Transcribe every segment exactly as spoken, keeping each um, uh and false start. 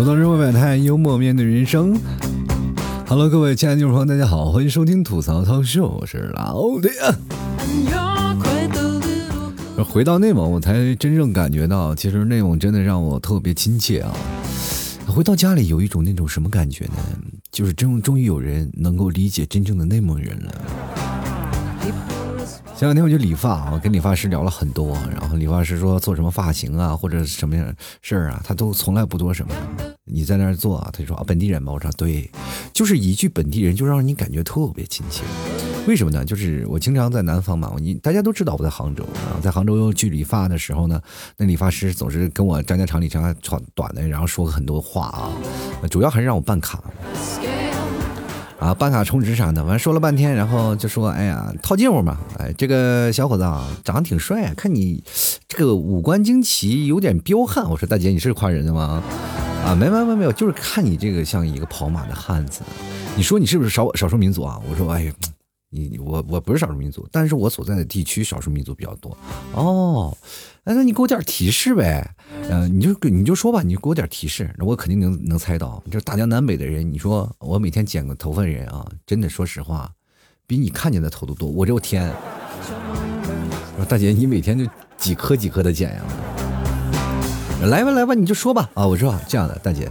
吐槽生活百态，幽默面对人生。Hello， 各位亲爱的听众朋友，大家好，欢迎收听吐槽涛秀，我是老铁。回到内蒙，我才真正感觉到，其实内蒙真的让我特别亲切啊。回到家里有一种那种什么感觉呢？就是真终于有人能够理解真正的内蒙人了。前两天我去理发啊，我跟理发师聊了很多，然后理发师说做什么发型啊，或者什么样事儿啊，他都从来不多什么。你在那儿做啊，他就说啊本地人吧，我说对，就是一句本地人就让你感觉特别亲切。为什么呢？就是我经常在南方嘛，你大家都知道我在杭州啊，在杭州去理发的时候呢，那理发师总是跟我张家长里长短的，然后说很多话啊，主要还是让我办卡啊，办卡充值啥的，完说了半天，然后就说哎呀套近乎嘛，哎这个小伙子啊长得挺帅，看你这个五官惊奇，有点彪悍。我说大姐你是夸人的吗？啊，没没没没有，就是看你这个像一个跑马的汉子，你说你是不是少少数民族啊？我说哎呀。你我我不是少数民族，但是我所在的地区少数民族比较多。哦，那你给我点提示呗，呃，你就你就说吧，你就给我点提示，我肯定能能猜到。就大江南北的人，你说我每天剪个头发人啊，真的说实话，比你看见的头都多。我这天，大姐你每天就几颗几颗的剪呀、啊？来吧来吧，你就说吧啊！我说这样的，大姐，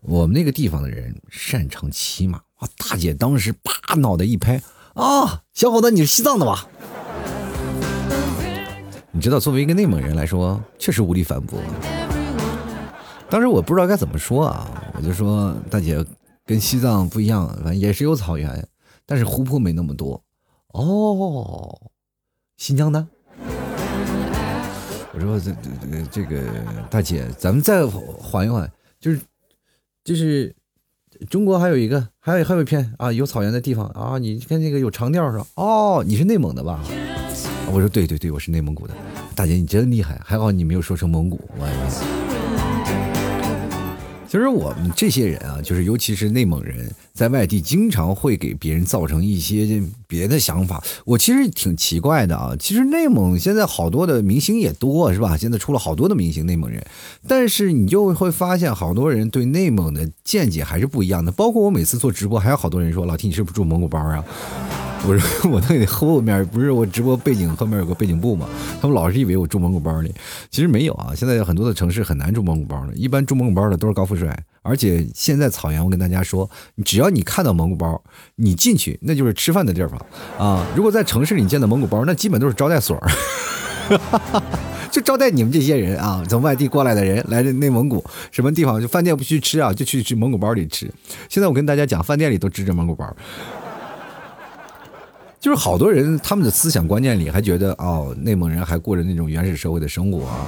我们那个地方的人擅长骑马啊。大姐当时啪脑袋一拍。哦，小伙子，你是西藏的吧？你知道，作为一个内蒙人来说，确实无力反驳。当时我不知道该怎么说啊，我就说大姐跟西藏不一样，反正也是有草原，但是湖泊没那么多。哦，新疆的？我说这这这个大姐，咱们再缓一缓，就是就是。中国还有一个，还有还有一片啊，有草原的地方啊，你看那个有长调上哦，你是内蒙的吧？我说对对对，我是内蒙古的。大姐你真厉害，还好你没有说成蒙古。其实我们这些人啊，就是尤其是内蒙人，在外地经常会给别人造成一些别的想法。我其实挺奇怪的啊，其实内蒙现在好多的明星也多，是吧？现在出了好多的明星，内蒙人，但是你就会发现好多人对内蒙的见解还是不一样的。包括我每次做直播，还有好多人说：“老T，你是不是住蒙古包啊？”我说我那后面不是我直播背景后面有个背景布嘛，他们老是以为我住蒙古包里，其实没有啊。现在有很多的城市很难住蒙古包的，一般住蒙古包的都是高富帅，而且现在草原我跟大家说，只要你看到蒙古包，你进去那就是吃饭的地方啊。如果在城市里见到蒙古包，那基本都是招待所，就招待你们这些人啊，从外地过来的人来内蒙古，什么地方就饭店不去吃啊，就去去蒙古包里吃。现在我跟大家讲，饭店里都支着蒙古包。就是好多人他们的思想观念里还觉得哦，内蒙人还过着那种原始社会的生活啊，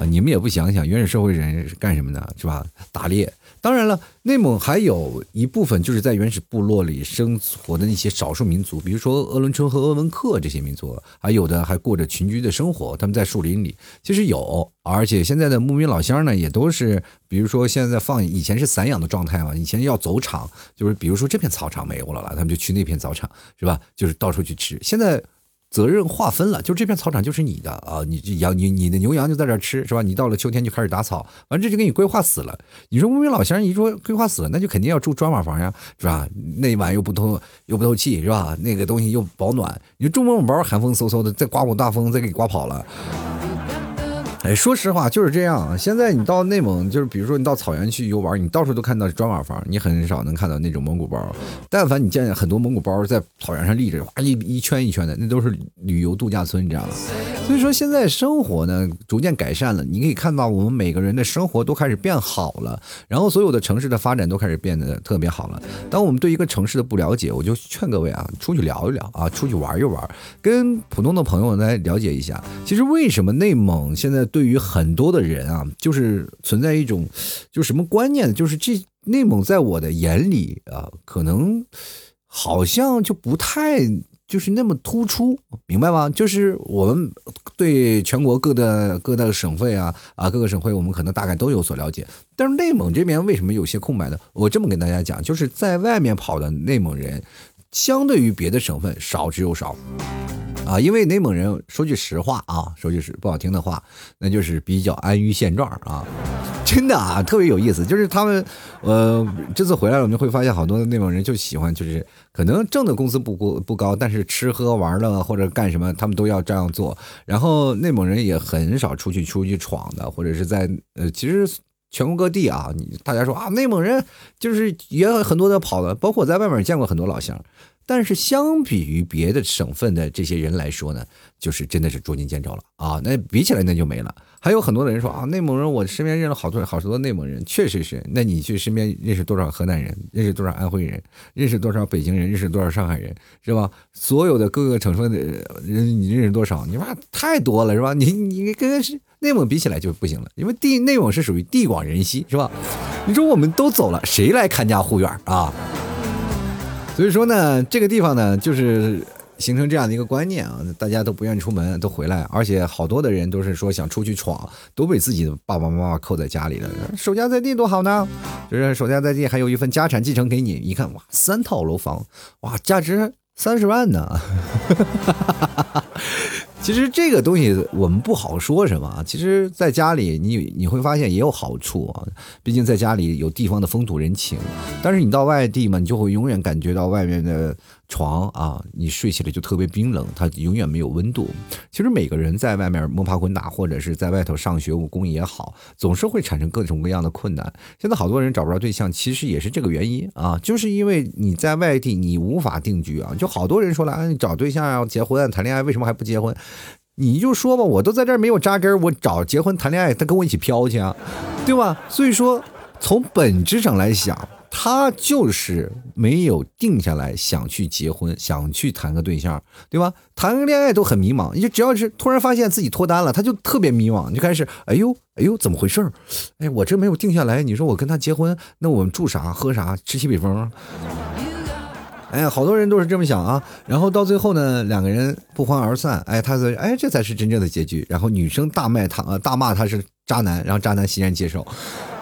啊你们也不想想原始社会人是干什么的，是吧？打猎。当然了，内蒙还有一部分就是在原始部落里生活的那些少数民族，比如说鄂伦春和鄂温克这些民族，还有的还过着群居的生活，他们在树林里其实有。而且现在的牧民老乡呢，也都是比如说现在放以前是散养的状态嘛，以前要走场，就是比如说这片草场没有了，他们就去那片草场，是吧？就是到处去吃。现在责任划分了，就这片草场就是你的啊，你羊你你的牛羊就在这吃，是吧？你到了秋天就开始打草，完这就给你规划死了。你说牧民老乡，你说规划死了，那就肯定要住砖瓦房呀，是吧？那晚又不透又不透气，是吧？那个东西又保暖，你住蒙古包寒风嗖嗖的，再刮股大风再给你刮跑了。哎，说实话就是这样。现在你到内蒙，就是比如说你到草原去游玩，你到处都看到砖瓦房，你很少能看到那种蒙古包。但凡你见很多蒙古包在草原上立着，哇一一圈一圈的，那都是旅游度假村，你知道吗？所以说现在生活呢逐渐改善了，你可以看到我们每个人的生活都开始变好了，然后所有的城市的发展都开始变得特别好了。当我们对一个城市的不了解，我就劝各位啊，出去聊一聊啊，出去玩一玩，跟普通的朋友来了解一下。其实为什么内蒙现在对于很多的人啊，就是存在一种就什么观念，就是这内蒙在我的眼里啊，可能好像就不太就是那么突出，明白吗？就是我们对全国各的各的省会啊啊各个省会我们可能大概都有所了解，但是内蒙这边为什么有些空白呢？我这么跟大家讲，就是在外面跑的内蒙人相对于别的省份少之又少。啊，因为内蒙人说句实话啊，说句实不好听的话，那就是比较安于现状啊。真的啊，特别有意思。就是他们，呃，这次回来了，我们就会发现好多的那种人就喜欢，就是可能挣的工资不不高，但是吃喝玩乐或者干什么，他们都要这样做。然后内蒙人也很少出去出去闯的，或者是在呃，其实。全国各地啊，你大家说啊，内蒙人就是也有很多的跑的，包括我在外面见过很多老乡，但是相比于别的省份的这些人来说呢，就是真的是捉襟见肘了啊。那比起来那就没了。还有很多的人说啊，内蒙人，我身边认了好多好多内蒙人，确实是。那你去身边认识多少河南人，认识多少安徽人，认识多少北京人，认识多少上海人，是吧？所有的各个城市的人，你认识多少？你妈太多了，是吧？你你跟是。内蒙比起来就不行了，因为地内蒙是属于地广人稀，是吧？你说我们都走了，谁来看家护院啊？所以说呢，这个地方呢，就是形成这样的一个观念啊，大家都不愿意出门，都回来，而且好多的人都是说想出去闯，都被自己的爸爸妈妈扣在家里了。守家在地多好呢，就是守家在地，还有一份家产继承给你。一看哇，三套楼房，哇，价值三十万呢。其实这个东西我们不好说什么啊，其实在家里你你会发现也有好处啊，毕竟在家里有地方的风土人情，但是你到外地嘛，你就会永远感觉到外面的床啊，你睡起来就特别冰冷，它永远没有温度。其实每个人在外面摸爬滚打，或者是在外头上学务工也好，总是会产生各种各样的困难。现在好多人找不着对象，其实也是这个原因啊，就是因为你在外地你无法定居啊，就好多人说了，哎，你找对象要结婚谈恋爱，为什么还不结婚？你就说吧，我都在这儿没有扎根，我找结婚谈恋爱，他跟我一起飘去啊，对吧？所以说，从本质上来想，他就是没有定下来，想去结婚，想去谈个对象，对吧？谈个恋爱都很迷茫，你就只要是突然发现自己脱单了，他就特别迷茫，就开始，哎呦，哎呦，怎么回事？哎，我这没有定下来，你说我跟他结婚，那我们住啥，喝啥，吃西北风？哎，好多人都是这么想啊，然后到最后呢，两个人不欢而散。哎，他说，哎，这才是真正的结局。然后女生大骂他，呃，大骂他是渣男，然后渣男欣然接受。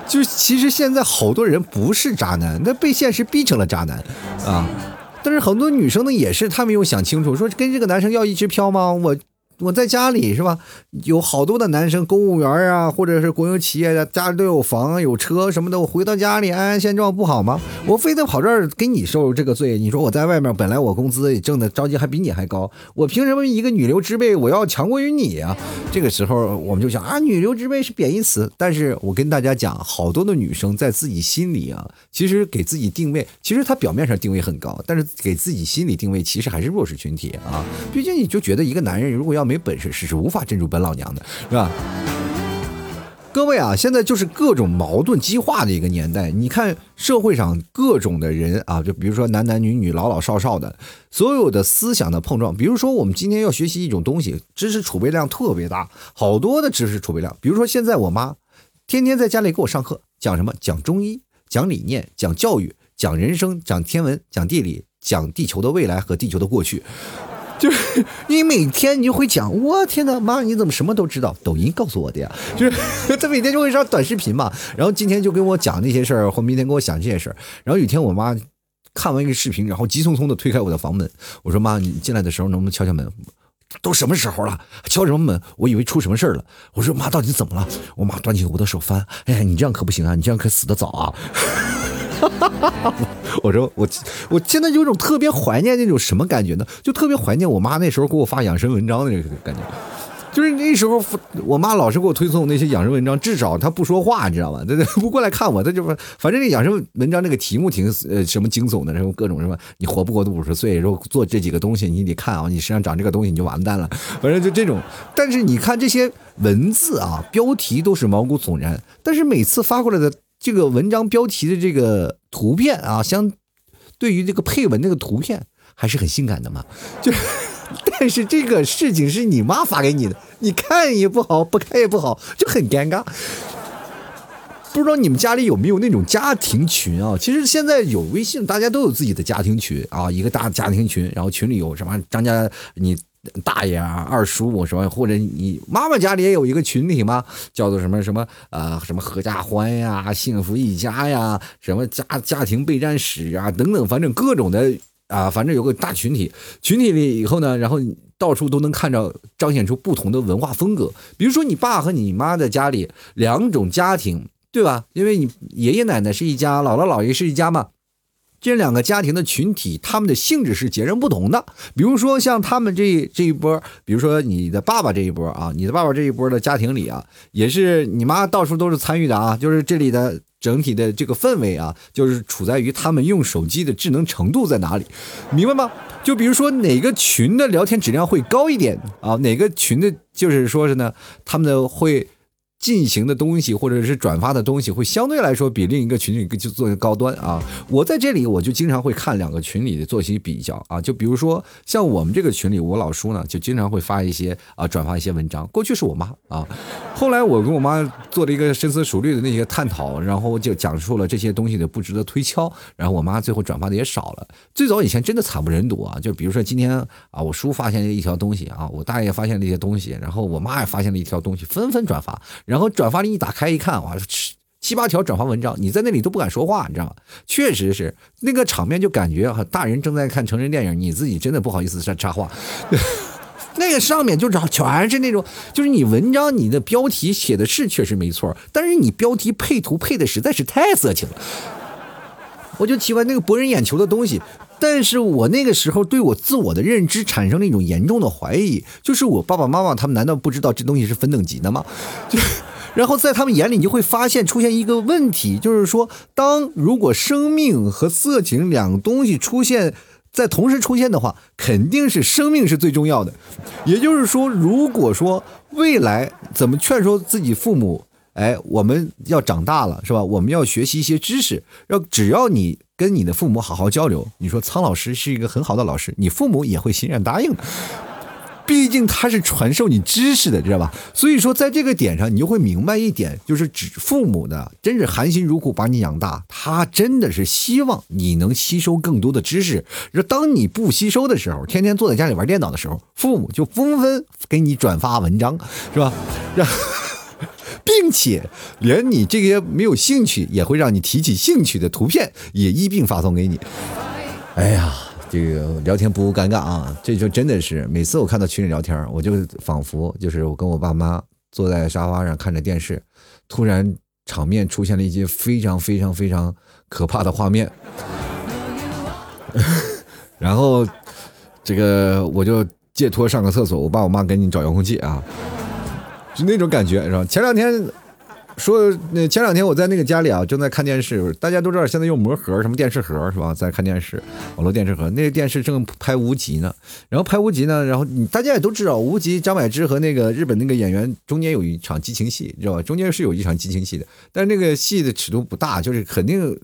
就其实现在好多人不是渣男，那被现实逼成了渣男啊。但是很多女生呢，也是她没有想清楚，说跟这个男生要一直飘吗？我。我在家里是吧？有好多的男生，公务员啊，或者是国有企业的，家里都有房有车什么的。我回到家里安安现状不好吗？我非得跑这儿给你受这个罪？你说我在外面本来我工资也挣的着急还比你还高，我凭什么一个女流之辈我要强过于你啊？这个时候我们就想啊，女流之辈是贬义词。但是我跟大家讲，好多的女生在自己心里啊，其实给自己定位，其实她表面上定位很高，但是给自己心理定位其实还是弱势群体啊。毕竟你就觉得一个男人如果要没本事是无法镇住本老娘的，是吧？各位啊，现在就是各种矛盾激化的一个年代。你看社会上各种的人啊，就比如说男男女女、老老少少的，所有的思想的碰撞。比如说我们今天要学习一种东西，知识储备量特别大，好多的知识储备量。比如说现在我妈天天在家里给我上课，讲什么？讲中医，讲理念，讲教育，讲人生，讲天文，讲地理，讲地球的未来和地球的过去。就是你每天你就会讲，我天哪，妈，你怎么什么都知道？抖音告诉我的呀。就是他每天就会刷短视频嘛，然后今天就跟我讲那些事儿，或明天跟我讲这些事儿。然后有一天我妈看完一个视频，然后急匆匆的推开我的房门，我说妈，你进来的时候能不能敲敲门？都什么时候了，敲什么门？我以为出什么事儿了。我说妈，到底怎么了？我妈端起我的手翻，哎呀，你这样可不行啊，你这样可死得早啊。我说我我现在有一种特别怀念那种什么感觉呢？就特别怀念我妈那时候给我发养生文章的那个感觉。就是那时候我妈老是给我推送那些养生文章，至少她不说话，你知道吧？她不过来看我，她就反正那养生文章那个题目挺呃什么惊悚的，然后各种什么你活不过五十岁，说做这几个东西你得看啊，你身上长这个东西你就完蛋了，反正就这种。但是你看这些文字啊，标题都是毛骨悚然，但是每次发过来的这个文章标题的这个图片啊，相对于这个配文那个图片还是很性感的嘛。就但是这个事情是你妈发给你的，你看也不好，不看也不好，就很尴尬。不知道你们家里有没有那种家庭群啊？其实现在有微信，大家都有自己的家庭群啊，一个大家庭群，然后群里有什么张家你大爷啊、二叔什么，或者你妈妈家里也有一个群体嘛，叫做什么什么呃什么合家欢呀、幸福一家呀、什么家家庭备战史啊等等，反正各种的啊，反正有个大群体，群体里以后呢，然后到处都能看到彰显出不同的文化风格。比如说你爸和你妈在家里两种家庭，对吧？因为你爷爷奶奶是一家，姥姥姥爷是一家嘛。这两个家庭的群体，他们的性质是截然不同的。比如说像他们这这一波，比如说你的爸爸这一波啊，你的爸爸这一波的家庭里啊，也是你妈到处都是参与的啊，就是这里的整体的这个氛围啊，就是处在于他们用手机的智能程度在哪里，明白吗？就比如说哪个群的聊天质量会高一点啊，哪个群的就是说是呢，他们的会进行的东西或者是转发的东西会相对来说比另一个群体就做高端啊。我在这里我就经常会看两个群里的做些比较啊，就比如说像我们这个群里，我老叔呢就经常会发一些啊转发一些文章，过去是我妈啊，后来我跟我妈做了一个深思熟虑的那些探讨，然后就讲述了这些东西的不值得推敲，然后我妈最后转发的也少了。最早以前真的惨不忍睹啊，就比如说今天啊我叔发现了一条东西啊，我大爷发现了一些东西，然后我妈也发现了一条东西，纷纷转发。然后转发了一打开一看，哇，七八条转发文章，你在那里都不敢说话，你知道吗？确实是那个场面，就感觉大人正在看成人电影，你自己真的不好意思插插话。那个上面就全是那种，就是你文章你的标题写的是确实没错，但是你标题配图配的实在是太色情了，我就喜欢那个博人眼球的东西。但是我那个时候对我自我的认知产生了一种严重的怀疑，就是我爸爸妈妈他们难道不知道这东西是分等级的吗？就然后在他们眼里你就会发现出现一个问题，就是说当如果生命和色情两个东西出现在同时出现的话，肯定是生命是最重要的。也就是说，如果说未来怎么劝说自己父母，哎，我们要长大了是吧，我们要学习一些知识，要只要你跟你的父母好好交流，你说苍老师是一个很好的老师，你父母也会欣然答应的，毕竟他是传授你知识的，知道吧？所以说在这个点上你就会明白一点，就是父母的真是含辛茹苦把你养大，他真的是希望你能吸收更多的知识。当你不吸收的时候，天天坐在家里玩电脑的时候，父母就纷纷给你转发文章，是吧？然后并且连你这些没有兴趣也会让你提起兴趣的图片也一并发送给你。哎呀，这个聊天不无尴尬啊，这就真的是每次我看到群里聊天，我就仿佛就是我跟我爸妈坐在沙发上看着电视，突然场面出现了一些非常非常非常可怕的画面，然后这个我就借托上个厕所，我爸我妈赶紧找遥控器啊，就那种感觉是吧？前两天说，前两天我在那个家里啊，正在看电视。大家都知道现在用魔盒，什么电视盒是吧？在看电视，网络电视盒。那个电视正拍无极呢，然后拍无极呢，然后你大家也都知道，无极张柏芝和那个日本那个演员中间有一场激情戏，知道吧？中间是有一场激情戏的，但那个戏的尺度不大，就是肯定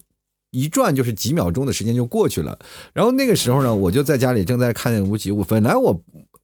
一转就是几秒钟的时间就过去了。然后那个时候呢，我就在家里正在看无极，我本来我。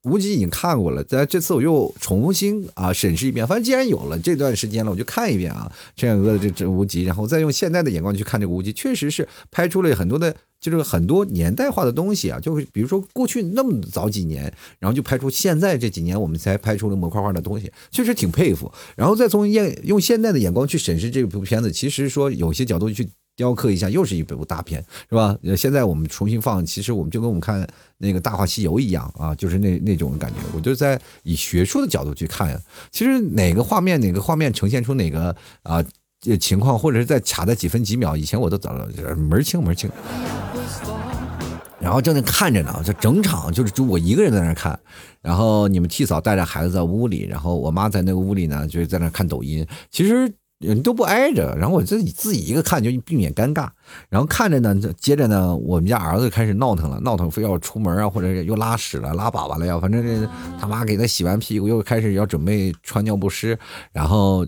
无极已经看过了，但这次我又重新啊审视一遍，反正既然有了这段时间了，我就看一遍啊陈凯歌的这这无极，然后再用现在的眼光去看这个无极，确实是拍出了很多的就是很多年代化的东西啊，就比如说过去那么早几年，然后就拍出现在这几年我们才拍出了模块化的东西，确实挺佩服。然后再从用现在的眼光去审视这部片子，其实说有些角度去雕刻一下，又是一部大片，是吧？现在我们重新放，其实我们就跟我们看那个《大话西游》一样啊，就是那那种感觉。我就在以学术的角度去看，其实哪个画面哪个画面呈现出哪个啊、呃、情况，或者是在卡在几分几秒以前，我都早门清门清。然后正在看着呢，这整场就是就我一个人在那看，然后你们替嫂带着孩子在屋里，然后我妈在那个屋里呢，就是在那看抖音。其实。人都不挨着，然后我自己自己一个看就避免尴尬，然后看着呢，接着呢，我们家儿子开始闹腾了，闹腾非要出门啊，或者又拉屎了，拉粑粑了呀，反正这他妈给他洗完屁股，又开始要准备穿尿不湿，然后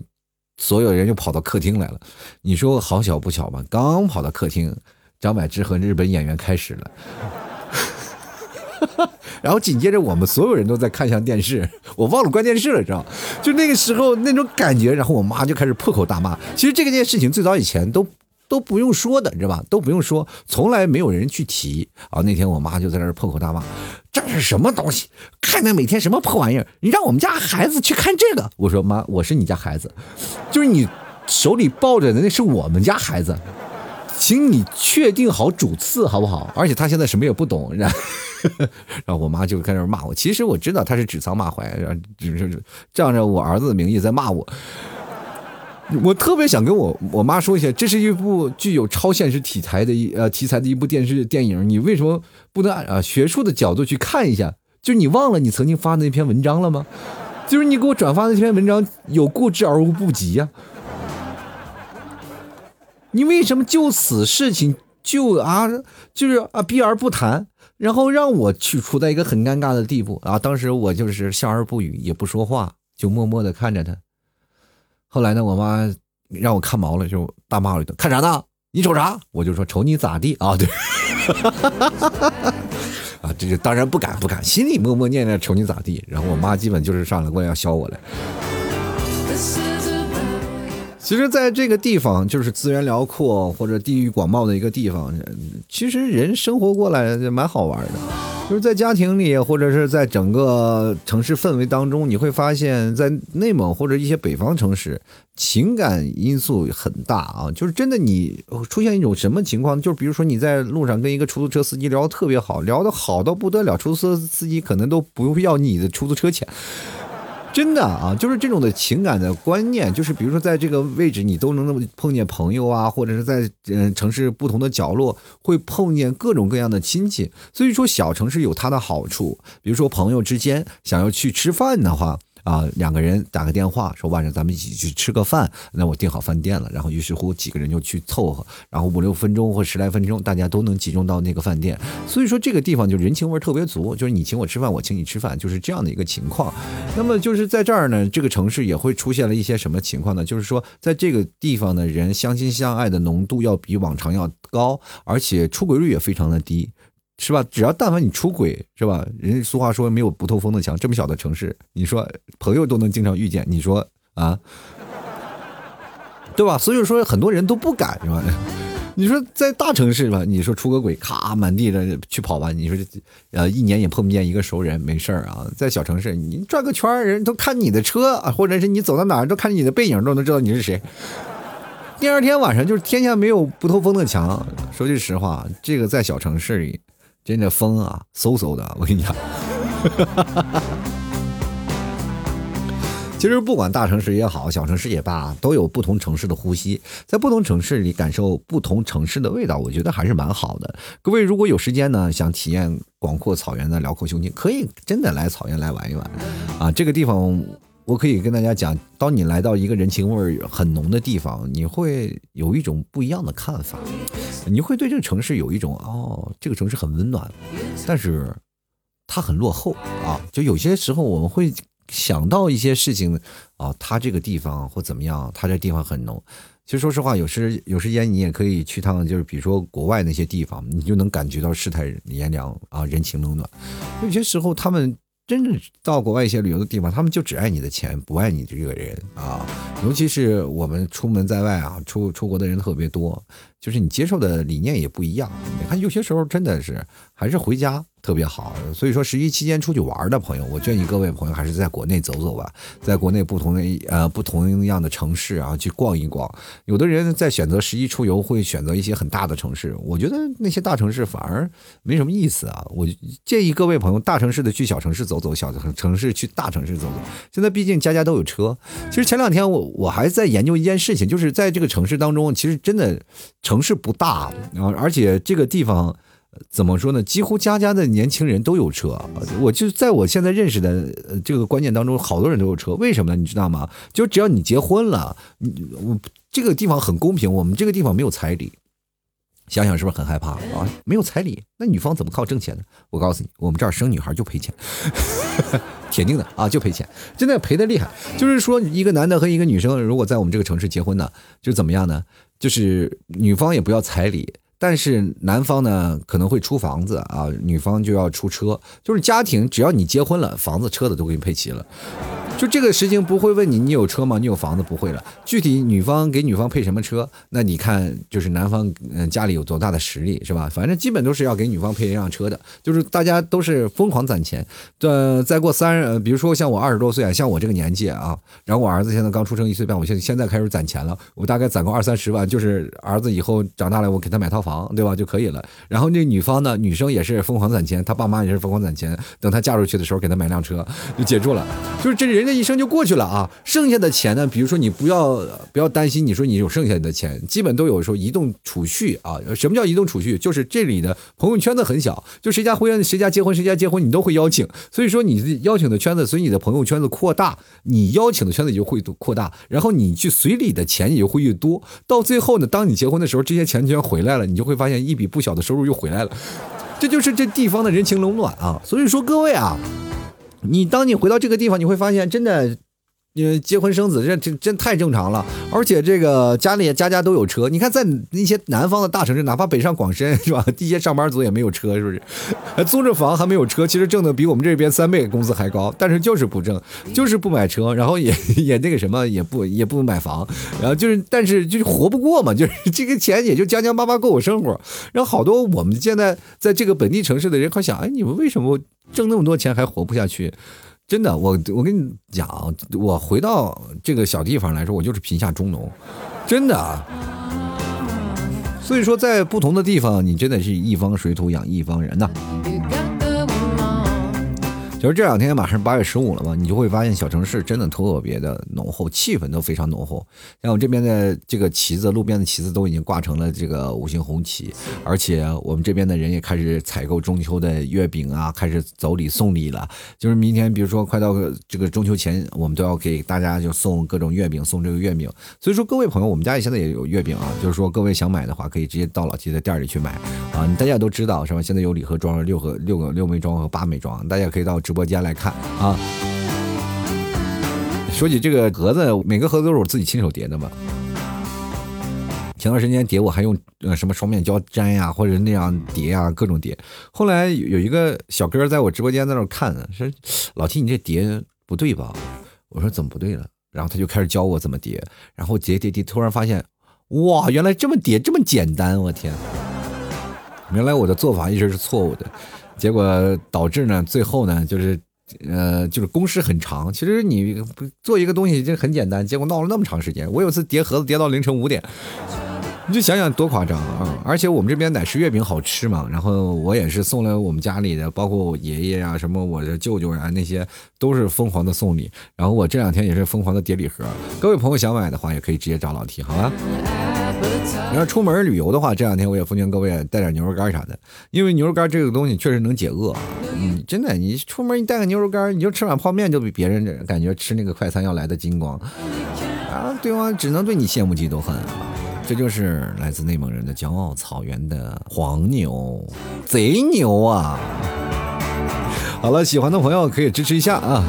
所有人就跑到客厅来了。你说好巧不巧吧？刚跑到客厅，张柏芝和日本演员开始了。然后紧接着我们所有人都在看向电视，我忘了关电视了，知道？就那个时候那种感觉，然后我妈就开始破口大骂。其实这件事情最早以前都都不用说的，知道吧？都不用说，从来没有人去提啊。那天我妈就在那儿破口大骂，这是什么东西？看那每天什么破玩意儿？你让我们家孩子去看这个？我说妈，我是你家孩子，就是你手里抱着的那是我们家孩子。请你确定好主次好不好？而且他现在什么也不懂，然后，然后我妈就开始骂我。其实我知道他是指桑骂槐，然后这样着我儿子的名义在骂我。我特别想跟我我妈说一下，这是一部具有超现实题材的一呃题材的一部电视电影，你为什么不能按啊、呃、学术的角度去看一下？就是你忘了你曾经发的那篇文章了吗？就是你给我转发的那篇文章有过之而无不及呀、啊。你为什么就此事情就啊就是啊避而不谈，然后让我去处在一个很尴尬的地步啊？当时我就是笑而不语，也不说话，就默默的看着他。后来呢，我妈让我看毛了，就大骂了一顿：“看啥呢？你瞅啥？”我就说：“瞅你咋地啊？”对，啊，这就当然不敢不敢，心里默默念念瞅你咋地。然后我妈基本就是上来过来要削我来。其实在这个地方就是资源辽阔或者地域广袤的一个地方，其实人生活过来蛮好玩的，就是在家庭里或者是在整个城市氛围当中，你会发现在内蒙或者一些北方城市情感因素很大啊，就是真的你出现一种什么情况，就是比如说你在路上跟一个出租车司机聊得特别好，聊得好到不得了，出租车司机可能都不要你的出租车钱，真的啊，就是这种的情感的观念，就是比如说在这个位置你都能碰见朋友啊，或者是在、呃、城市不同的角落会碰见各种各样的亲戚，所以说小城市有它的好处，比如说朋友之间想要去吃饭的话啊，两个人打个电话说晚上咱们一起去吃个饭，那我订好饭店了，然后于是乎几个人就去凑合，然后五六分钟或十来分钟大家都能集中到那个饭店，所以说这个地方就人情味特别足，就是你请我吃饭我请你吃饭，就是这样的一个情况。那么就是在这儿呢，这个城市也会出现了一些什么情况呢，就是说在这个地方的人相亲相爱的浓度要比往常要高，而且出轨率也非常的低，是吧？只要但凡你出轨，是吧？人家俗话说没有不透风的墙，这么小的城市，你说朋友都能经常遇见，你说啊，对吧？所以说很多人都不敢，是吧？你说在大城市吧，你说出个轨，咔满地的去跑吧，你说呃一年也碰不见一个熟人，没事儿啊。在小城市，你转个圈，人都看你的车，或者是你走到哪儿都看你的背影，都能知道你是谁。第二天晚上就是天下没有不透风的墙。说句实话，这个在小城市里。真的风啊，嗖嗖的，我跟你讲。其实不管大城市也好，小城市也罢，都有不同城市的呼吸，在不同城市里感受不同城市的味道，我觉得还是蛮好的。各位如果有时间呢，想体验广阔草原的辽阔胸襟，可以真的来草原来玩一玩啊，这个地方。我可以跟大家讲，当你来到一个人情味很浓的地方，你会有一种不一样的看法，你会对这个城市有一种哦，这个城市很温暖，但是它很落后啊。就有些时候我们会想到一些事情啊，它这个地方或怎么样，它这地方很浓。其实说实话，有时有时间你也可以去趟，就是比如说国外那些地方，你就能感觉到世态炎凉啊，人情冷暖。有些时候他们。真正到国外一些旅游的地方，他们就只爱你的钱，不爱你这个人啊！尤其是我们出门在外啊，出出国的人特别多，就是你接受的理念也不一样。你看有些时候真的是还是回家特别好。所以说十一期间出去玩的朋友，我建议各位朋友还是在国内走走吧，在国内不同的呃不同样的城市啊去逛一逛。有的人在选择十一出游会选择一些很大的城市，我觉得那些大城市反而没什么意思啊。我建议各位朋友，大城市的去小城市走走，小城市去大城市走走。现在毕竟家家都有车。其实前两天我我还在研究一件事情，就是在这个城市当中，其实真的城市不大，而且这个地方。怎么说呢？几乎家家的年轻人都有车，我就在我现在认识的这个观念当中，好多人都有车。为什么呢？你知道吗？就只要你结婚了，你我这个地方很公平，我们这个地方没有彩礼。想想是不是很害怕啊？没有彩礼，那女方怎么靠挣钱呢？我告诉你，我们这儿生女孩就赔钱，铁定的啊，就赔钱，真的赔的厉害。就是说，一个男的和一个女生如果在我们这个城市结婚呢，就怎么样呢？就是女方也不要彩礼。但是男方呢可能会出房子啊，女方就要出车，就是家庭只要你结婚了，房子车子都给你配齐了，就这个事情不会问你你有车吗？你有房子不会了，具体女方给女方配什么车，那你看就是男方嗯家里有多大的实力是吧？反正基本都是要给女方配一辆车的，就是大家都是疯狂攒钱。呃，再过三十，比如说像我二十多岁啊，像我这个年纪啊，然后我儿子现在刚出生一岁半，我现现在开始攒钱了，我大概攒够二三十万，就是儿子以后长大了我给他买套房。房，对吧，就可以了。然后这女方呢，女生也是疯狂攒钱，她爸妈也是疯狂攒钱，等她嫁出去的时候给她买辆车就解住了，就是这人的一生就过去了啊。剩下的钱呢，比如说你不要不要担心，你说你有剩下的钱，基本都有说移动储蓄啊。什么叫移动储蓄？就是这里的朋友圈子很小，就谁家婚谁家结婚谁家结婚你都会邀请，所以说你邀请的圈子，所以你的朋友圈子扩大，你邀请的圈子也就会扩大，然后你去随礼的钱也就会越多，到最后呢，当你结婚的时候，这些钱全回来了，你就会发现一笔不小的收入又回来了，这就是这地方的人情冷暖啊。所以说各位啊，你当你回到这个地方，你会发现真的，呃，结婚生子这这真太正常了，而且这个家里家家都有车。你看，在那些南方的大城市，哪怕北上广深是吧，一些上班族也没有车，是不是？还租着房还没有车，其实挣的比我们这边三倍工资还高，但是就是不挣，就是不买车，然后也也那个什么，也不也不买房，然后就是，但是就是活不过嘛，就是这个钱也就将将巴巴够我生活。然后好多我们现在在这个本地城市的人，还想，哎，你们为什么挣那么多钱还活不下去？真的，我我跟你讲，我回到这个小地方来说，我就是贫下中农，真的。所以说，在不同的地方，你真的是一方水土养一方人呐、啊。就是这两天马上八月十五了嘛，你就会发现小城市真的特别的浓厚，气氛都非常浓厚。像我这边的这个旗子，路边的旗子都已经挂成了这个五星红旗，而且我们这边的人也开始采购中秋的月饼啊，开始走礼送礼了。就是明天，比如说快到这个中秋前，我们都要给大家就送各种月饼，送这个月饼。所以说各位朋友，我们家里现在也有月饼啊，就是说各位想买的话，可以直接到老七的店里去买啊。大家都知道是吧？现在有礼盒装、六盒、六个六枚装和八枚装，大家可以到直播播间来看啊。说起这个盒子，每个盒子都是我自己亲手叠的嘛。前段时间叠我还用、呃、什么双面胶粘呀、啊，或者那样叠啊，各种叠。后来有一个小哥在我直播间在那看，说：“老七，你这叠不对吧？”我说：“怎么不对了？”然后他就开始教我怎么叠，然后叠叠叠，突然发现，哇，原来这么叠这么简单！我天，原来我的做法一直是错误的。结果导致呢，最后呢，就是，呃，就是工时很长。其实你做一个东西就很简单，结果闹了那么长时间。我有次叠盒子叠到凌晨五点，你就想想多夸张啊！而且我们这边奶食月饼好吃嘛，然后我也是送了我们家里的，包括我爷爷啊，什么我的舅舅啊，那些都是疯狂的送礼。然后我这两天也是疯狂的叠礼盒。各位朋友想买的话，也可以直接找老 T， 好吧？你要出门旅游的话，这两天我也奉劝各位带点牛肉干啥的，因为牛肉干这个东西确实能解饿。嗯，真的，你出门你带个牛肉干，你就吃碗泡面就比别人感觉吃那个快餐要来的精光啊！对方只能对你羡慕嫉妒恨。这就是来自内蒙人的骄傲，草原的黄牛，贼牛啊！好了，喜欢的朋友可以支持一下啊！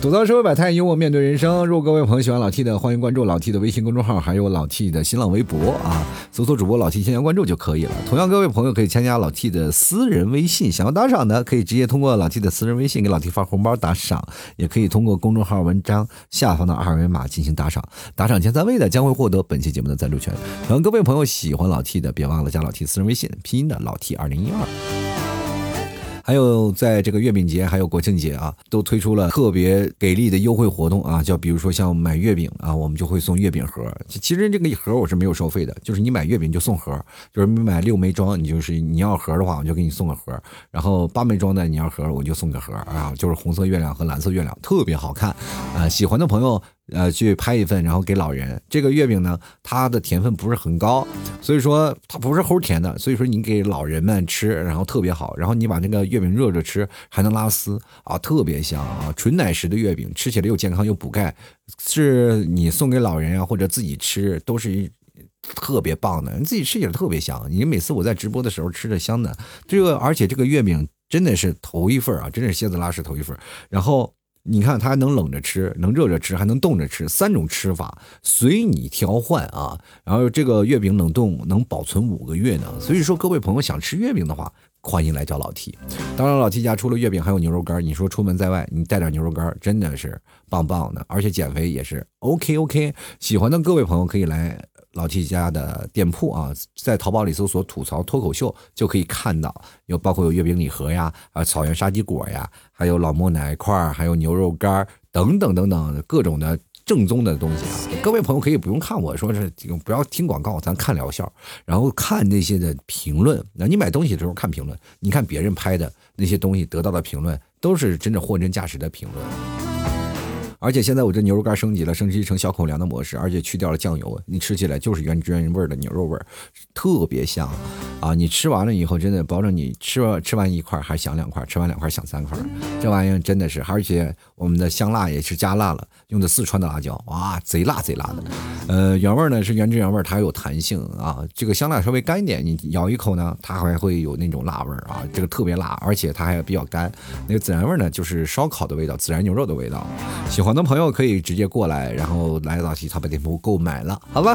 吐槽社会百态，幽默面对人生。如果各位朋友喜欢老 T 的，欢迎关注老 T 的微信公众号，还有老 T 的新浪微博啊，搜索主播老 T 添加关注就可以了。同样，各位朋友可以添加老 T 的私人微信，想要打赏的可以直接通过老 T 的私人微信给老 T 发红包打赏，也可以通过公众号文章下方的二维码进行打赏，打赏前三位的将会获得本期节目的赞助权。同样，各位朋友喜欢老 T 的，别忘了加老 T 私人微信，拼音的老 T 二零一二。还有在这个月饼节还有国庆节啊，都推出了特别给力的优惠活动啊，叫比如说像买月饼啊，我们就会送月饼盒。其实这个盒我是没有收费的，就是你买月饼就送盒，就是你买六枚装，你就是你要盒的话我就给你送个盒，然后八枚装的你要盒我就送个盒啊，就是红色月亮和蓝色月亮特别好看啊，喜欢的朋友呃，去拍一份，然后给老人。这个月饼呢，它的甜分不是很高，所以说它不是齁甜的，所以说你给老人们吃，然后特别好。然后你把那个月饼热着吃，还能拉丝啊，特别香啊！纯奶食的月饼，吃起来又健康又补钙，是你送给老人啊，或者自己吃都是特别棒的。你自己吃起来特别香，你每次我在直播的时候吃着香的。这个而且这个月饼真的是头一份啊，真的是蝎子拉屎头一份。然后。你看它还能冷着吃，能热着吃，还能冻着吃，三种吃法随你调换啊。然后这个月饼冷冻能保存五个月呢，所以说各位朋友想吃月饼的话，欢迎来找老 T。当然老 T 家除了月饼还有牛肉干，你说出门在外你带点牛肉干真的是棒棒的，而且减肥也是 OK OK。喜欢的各位朋友可以来老 T 家的店铺啊，在淘宝里搜索吐槽脱口秀就可以看到，有包括有月饼礼盒呀，啊草原沙棘果呀，还有老莫奶块，还有牛肉干等等等等各种的正宗的东西啊。各位朋友可以不用看我说是不要听广告，咱看疗效，然后看那些的评论。那你买东西的时候看评论，你看别人拍的那些东西得到的评论都是真的货真价实的评论。而且现在我这牛肉干升级了，升级成小口粮的模式，而且去掉了酱油，你吃起来就是原汁原味的牛肉味，特别香啊！你吃完了以后，真的保证你吃完吃完一块还想两块，吃完两块想三块，这玩意儿真的是。而且我们的香辣也是加辣了，用的四川的辣椒，哇，贼辣贼辣的。呃，原味呢是原汁原味，它有弹性啊。这个香辣稍微干一点，你咬一口呢，它还会有那种辣味啊，这个特别辣，而且它还比较干。那个孜然味呢，就是烧烤的味道，孜然牛肉的味道。喜欢广东朋友可以直接过来，然后来到其他店铺购买了，好吧？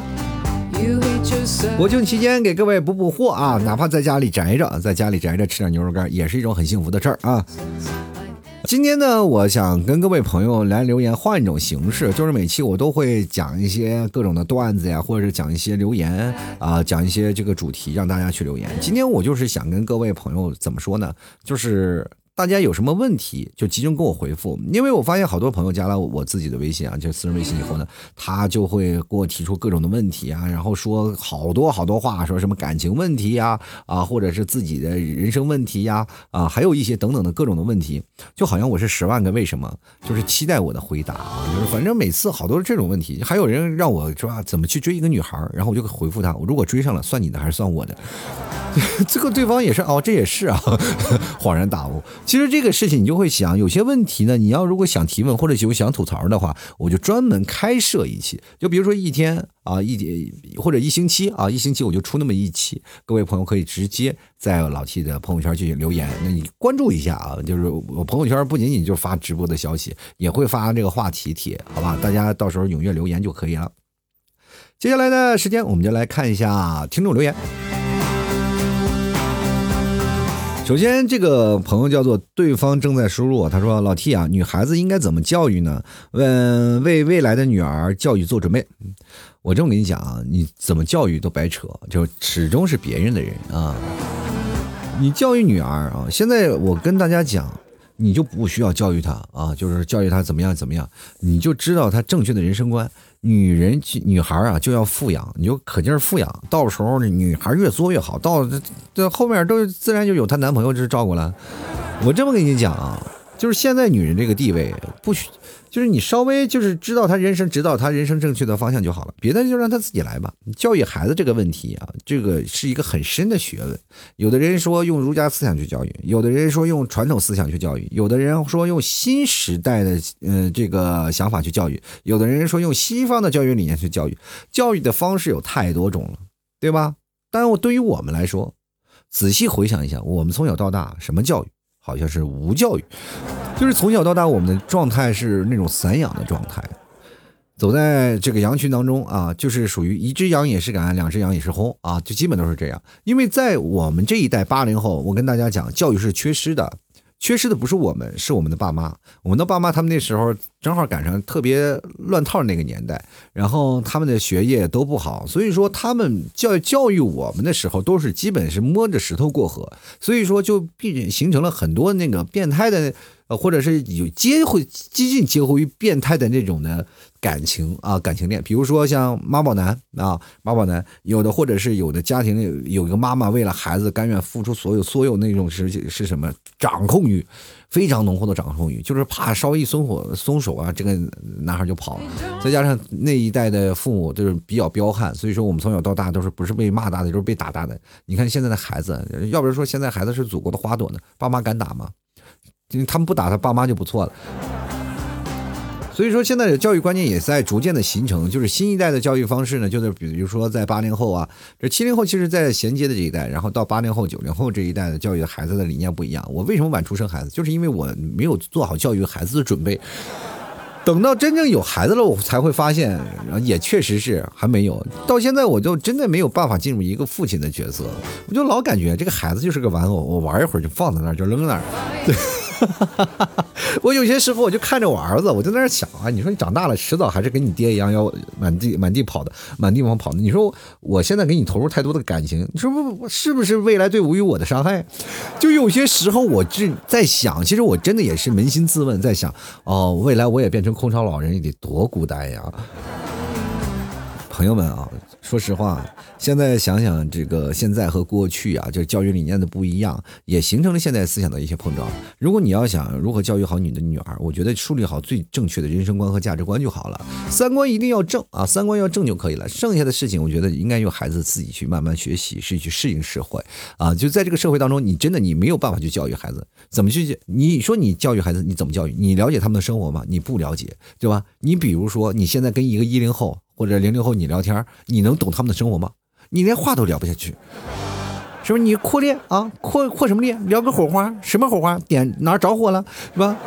国庆期间给各位补补货啊，哪怕在家里宅着，在家里宅着吃点牛肉干也是一种很幸福的事儿啊。今天呢，我想跟各位朋友来留言，换一种形式，就是每期我都会讲一些各种的段子呀，或者是讲一些留言啊、呃，讲一些这个主题让大家去留言。今天我就是想跟各位朋友怎么说呢，就是。大家有什么问题就集中跟我回复，因为我发现好多朋友加了我自己的微信啊，就私人微信以后呢，他就会给我提出各种的问题啊，然后说好多好多话，说什么感情问题呀，啊，或者是自己的人生问题呀，啊，还有一些等等的各种的问题，就好像我是十万个为什么，就是期待我的回答，就是反正每次好多这种问题，还有人让我说怎么去追一个女孩，然后我就回复他，我如果追上了，算你的还是算我的？这个对方也是哦，这也是啊，恍然大悟。其实这个事情你就会想，有些问题呢，你要如果想提问或者有想吐槽的话，我就专门开设一期，就比如说一天啊，一或者一星期啊，一星期我就出那么一期，各位朋友可以直接在老 T 的朋友圈去留言，那你关注一下啊，就是我朋友圈不仅仅就发直播的消息，也会发这个话题帖，好吧，大家到时候踊跃留言就可以了。接下来的时间我们就来看一下听众留言。首先这个朋友叫做对方正在输入，他说老 T 啊，女孩子应该怎么教育呢？问为未来的女儿教育做准备。我这么跟你讲啊，你怎么教育都白扯，就始终是别人的人啊。你教育女儿啊，现在我跟大家讲，你就不需要教育她啊，就是教育她怎么样怎么样，你就知道她正确的人生观。女人女孩啊就要富养，你就可劲儿富养，到时候女孩越做越好，到这后面都自然就有她男朋友就照顾了。我这么跟你讲啊，就是现在女人这个地位不许，就是你稍微就是知道她人生，指导她人生正确的方向就好了，别的就让她自己来吧。教育孩子这个问题啊，这个是一个很深的学问。有的人说用儒家思想去教育，有的人说用传统思想去教育，有的人说用新时代的呃这个想法去教育，有的人说用西方的教育理念去教育。教育的方式有太多种了，对吧？但我对于我们来说，仔细回想一下，我们从小到大什么教育？好像是无教育，就是从小到大我们的状态是那种散养的状态，走在这个羊群当中啊，就是属于一只羊也是赶，两只羊也是轰啊，就基本都是这样。因为在我们这一代八零后，我跟大家讲，教育是缺失的，缺失的不是我们，是我们的爸妈。我们的爸妈他们那时候正好赶上特别乱套那个年代，然后他们的学业都不好，所以说他们教教育我们的时候都是基本是摸着石头过河，所以说就必形成了很多那个变态的，呃，或者是有接会接近接乎于变态的那种的感情啊，感情链。比如说像妈宝男啊，妈宝男有的，或者是有的家庭里有一个妈妈为了孩子甘愿付出所有所有那种是是什么掌控欲。非常浓厚的掌控欲，就是怕稍一松火松手啊，这个男孩就跑了。再加上那一代的父母就是比较彪悍，所以说我们从小到大都是不是被骂大的，就是被打大的。你看现在的孩子，要不是说现在孩子是祖国的花朵呢，爸妈敢打吗？他们不打他爸妈就不错了。所以说现在的教育观念也在逐渐的形成，就是新一代的教育方式呢，就是比如说在八零后啊，这七零后其实在衔接的这一代，然后到八零后九零后这一代的教育的孩子的理念不一样。我为什么晚出生孩子，就是因为我没有做好教育孩子的准备，等到真正有孩子了我才会发现，也确实是还没有。到现在我就真的没有办法进入一个父亲的角色，我就老感觉这个孩子就是个玩偶，我玩一会儿就放在那儿就扔那儿。我有些时候我就看着我儿子，我就在那想啊，你说你长大了，迟早还是跟你爹一样要满地满地跑的，满地方跑的。你说我现在给你投入太多的感情，你说不是不是未来对无与我的伤害？就有些时候我就在想，其实我真的也是扪心自问，在想哦，未来我也变成空巢老人，也得多孤单呀。朋友们啊，说实话，现在想想这个现在和过去啊，这教育理念的不一样，也形成了现在思想的一些碰撞。如果你要想如何教育好你的女儿，我觉得树立好最正确的人生观和价值观就好了。三观一定要正啊，三观要正就可以了。剩下的事情，我觉得应该由孩子自己去慢慢学习，是去适应社会啊。就在这个社会当中，你真的你没有办法去教育孩子，怎么去？你说你教育孩子，你怎么教育？你了解他们的生活吗？你不了解，对吧？你比如说，你现在跟一个一零后。或者零零后你聊天，你能懂他们的生活吗？你连话都聊不下去，是不是？你扩列啊，扩扩什么列？聊个火花，什么火花？点哪着火了，是吧？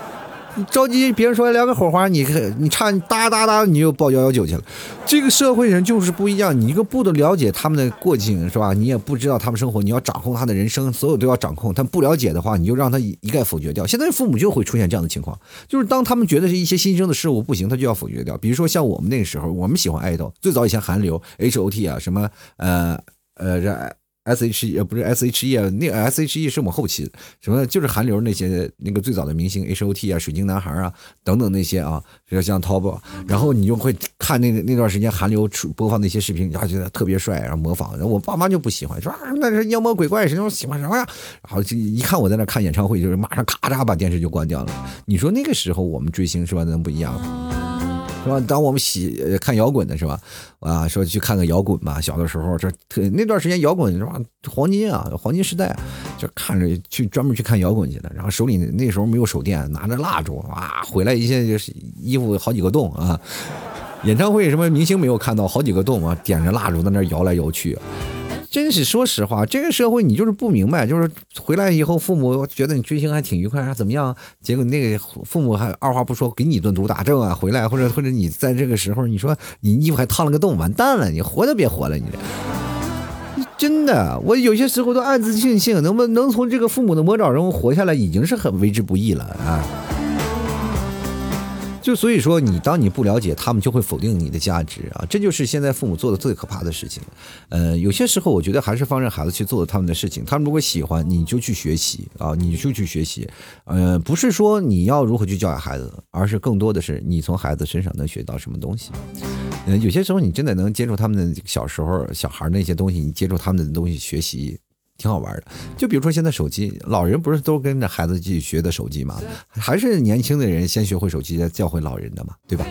你着急别人说聊个火花，你你差哒哒哒，你就报幺幺九去了。这个社会人就是不一样，你一个不了解他们的过境，是吧？你也不知道他们生活，你要掌控他的人生，所有都要掌控。他不了解的话，你就让他一概否决掉。现在父母就会出现这样的情况，就是当他们觉得是一些新生的事物不行，他就要否决掉。比如说像我们那个时候，我们喜欢爱豆，最早以前韩流 H O T 啊，什么呃呃这。S H E 不是 S H E 啊，那个 S H E 是我们后期的，什么就是韩流那些那个最早的明星 H O T 啊、水晶男孩啊等等那些啊，就像 Top， 然后你就会看那那段时间韩流出播放那些视频，然后觉得特别帅，然后模仿。然后我爸妈就不喜欢，说啊那是妖魔鬼怪，谁都喜欢什么呀？然后一看我在那看演唱会，就是马上咔嚓把电视就关掉了。你说那个时候我们追星是吧，能不一样吗？是吧？当我们喜、呃、看摇滚的是吧？啊，说去看个摇滚吧。小的时候，这那段时间摇滚是吧？黄金啊，黄金时代、啊，就看着去专门去看摇滚去了。然后手里那时候没有手电，拿着蜡烛啊，回来一些就是衣服好几个洞啊。演唱会什么明星没有看到，好几个洞啊，点着蜡烛在那摇来摇去。真是说实话，这个社会你就是不明白，就是回来以后父母觉得你追星还挺愉快啊，怎么样？结果那个父母还二话不说给你一顿毒打正啊，回来或者或者你在这个时候你说你衣服还烫了个洞，完蛋了，你活都别活了，你这真的，我有些时候都暗自庆幸，能不能从这个父母的魔爪中活下来，已经是很为之不易了啊。就所以说你当你不了解他们就会否定你的价值啊，这就是现在父母做的最可怕的事情。呃，有些时候我觉得还是放任孩子去做他们的事情，他们如果喜欢你就去学习啊，你就去学习。呃，不是说你要如何去教育孩子，而是更多的是你从孩子身上能学到什么东西。呃，有些时候你真的能接触他们的小时候小孩那些东西，你接触他们的东西学习。挺好玩的，就比如说现在手机，老人不是都跟着孩子去学的手机吗？还是年轻的人先学会手机，再教会老人的嘛，对吧？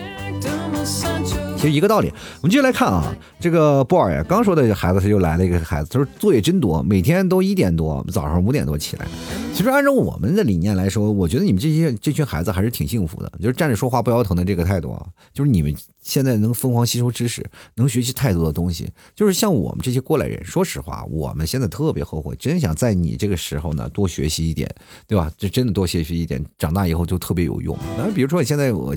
其实一个道理。我们继续来看啊，这个波尔呀，刚说的孩子他就来了一个孩子，他说作业真多，每天都一点多，早上五点多起来。其实按照我们的理念来说，我觉得你们这些这群孩子还是挺幸福的，就是站着说话不腰疼的这个态度啊，就是你们现在能疯狂吸收知识，能学习太多的东西。就是像我们这些过来人，说实话，我们现在特别后悔，真想在你这个时候呢多学习一点，对吧？这真的多学习一点，长大以后就特别有用。那比如说现在我。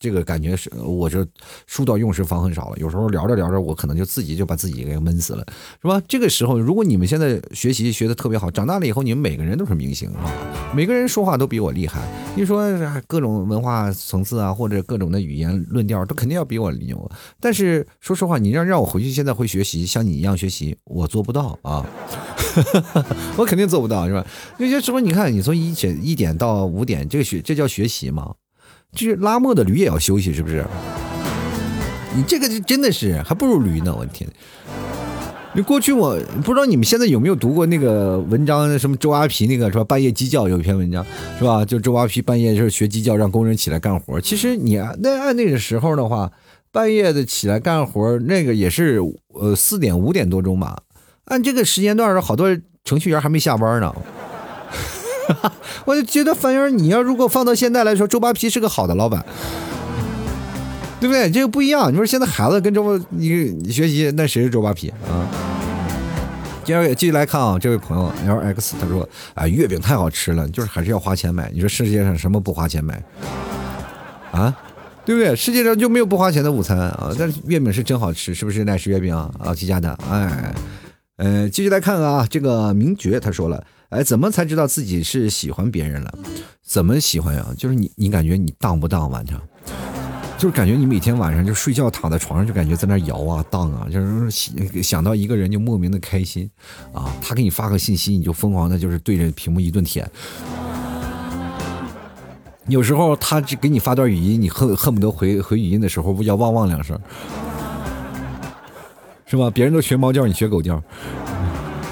这个感觉是，我这书到用时方恨少了。有时候聊着聊着，我可能就自己就把自己给闷死了，是吧？这个时候，如果你们现在学习学得特别好，长大了以后，你们每个人都是明星啊，每个人说话都比我厉害。你说各种文化层次啊，或者各种的语言论调，都肯定要比我牛。但是说实话，你让让我回去现在会学习，像你一样学习，我做不到啊，我肯定做不到，是吧？有些时候你看，你从一点一点到五点，这个学这叫学习吗？就是拉磨的驴也要休息，是不是？你这个真的是还不如驴呢！我的天，你过去我不知道你们现在有没有读过那个文章，什么周阿皮那个是吧？半夜鸡叫有一篇文章是吧？就周阿皮半夜就是学鸡叫，让工人起来干活。其实你那按那个时候的话，半夜的起来干活，那个也是呃四点五点多钟吧。按这个时间段的好多程序员还没下班呢。我就觉得反而你要如果放到现在来说，周扒皮是个好的老板，对不对？这个不一样。你说现在孩子跟周你学习，那谁是周扒皮啊？接着继续来看啊，这位朋友 L X 他说啊、哎，月饼太好吃了，就是还是要花钱买。你说世界上什么不花钱买啊？对不对？世界上就没有不花钱的午餐啊。但是月饼是真好吃，是不是？奶昔月饼啊，啊，齐家的。哎，呃，继续来看啊，这个明觉他说了。哎，怎么才知道自己是喜欢别人了？怎么喜欢呀、啊？就是你，你感觉你荡不荡晚上？就是感觉你每天晚上就睡觉躺在床上就感觉在那摇啊荡啊，就是想到一个人就莫名的开心啊，他给你发个信息你就疯狂的就是对着屏幕一顿舔。有时候他只给你发段语音，你恨恨不得回回语音的时候要汪汪两声，是吧？别人都学猫叫，你学狗叫，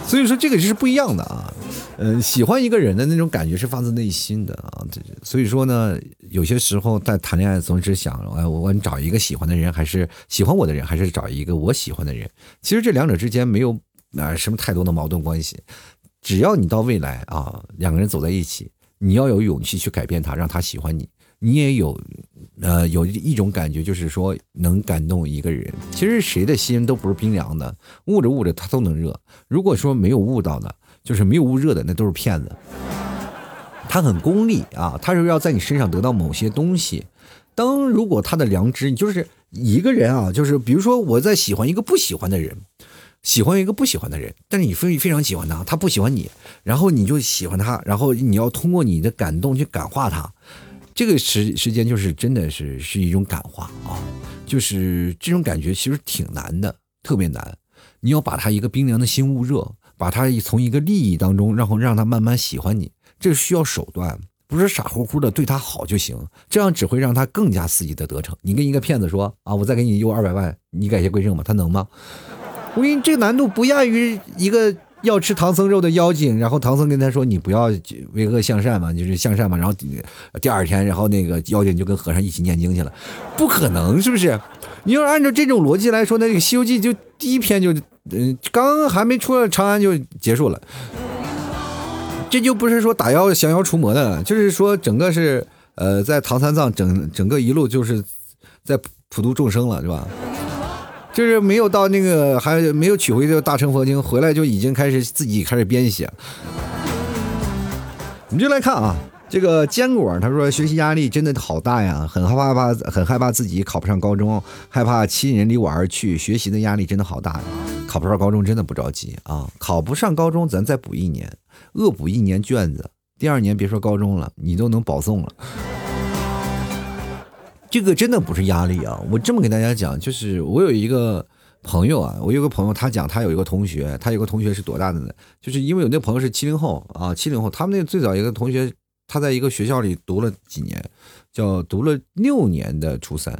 所以说这个就是不一样的啊。嗯，喜欢一个人的那种感觉是发自内心的啊，所以说呢，有些时候在谈恋爱总是想，哎，我找一个喜欢的人，还是喜欢我的人，还是找一个我喜欢的人。其实这两者之间没有啊、呃、什么太多的矛盾关系，只要你到未来啊，两个人走在一起，你要有勇气去改变他，让他喜欢你。你也有，呃，有一种感觉，就是说能感动一个人。其实谁的心都不是冰凉的，捂着捂着他都能热。如果说没有捂到的，就是没有捂热的，那都是骗子。他很功利啊，他是要在你身上得到某些东西。当如果他的良知，就是一个人啊，就是比如说我在喜欢一个不喜欢的人。喜欢一个不喜欢的人，但是你非非常喜欢他，他不喜欢你，然后你就喜欢他，然后你要通过你的感动去感化他，这个时时间就是真的是是一种感化啊，就是这种感觉其实挺难的，特别难。你要把他一个冰凉的心捂热，把他从一个利益当中，然后让他慢慢喜欢你，这需要手段。不是傻乎乎的对他好就行，这样只会让他更加自己的得逞。你跟一个骗子说啊，我再给你邮二百万，你改邪归正吗？他能吗？我跟你这个难度不亚于一个要吃唐僧肉的妖精，然后唐僧跟他说你不要为恶向善嘛，就是向善嘛，然后第二天然后那个妖精就跟和尚一起念经去了，不可能，是不是？你要按照这种逻辑来说，那这个西游记就第一篇就嗯、呃、刚还没出来长安就结束了。这就不是说打妖降妖除魔的，就是说整个是呃在唐三藏整整个一路就是在普度众生了，是吧？就是没有到那个，还没有取回这个大乘佛经，回来就已经开始自己开始编写。我们就来看啊，这个坚果他说学习压力真的好大呀，很害怕，很害怕自己考不上高中，害怕亲人离我而去，学习的压力真的好大呀。考不上高中真的不着急啊，考不上高中咱再补一年，恶补一年卷子，第二年别说高中了，你都能保送了。这个真的不是压力啊！我这么给大家讲，就是我有一个朋友啊，我有个朋友，他讲他有一个同学，他有个同学是多大的呢？就是因为有那朋友是七零后啊，七零后，他们那最早一个同学，他在一个学校里读了几年，叫读了六年的初三，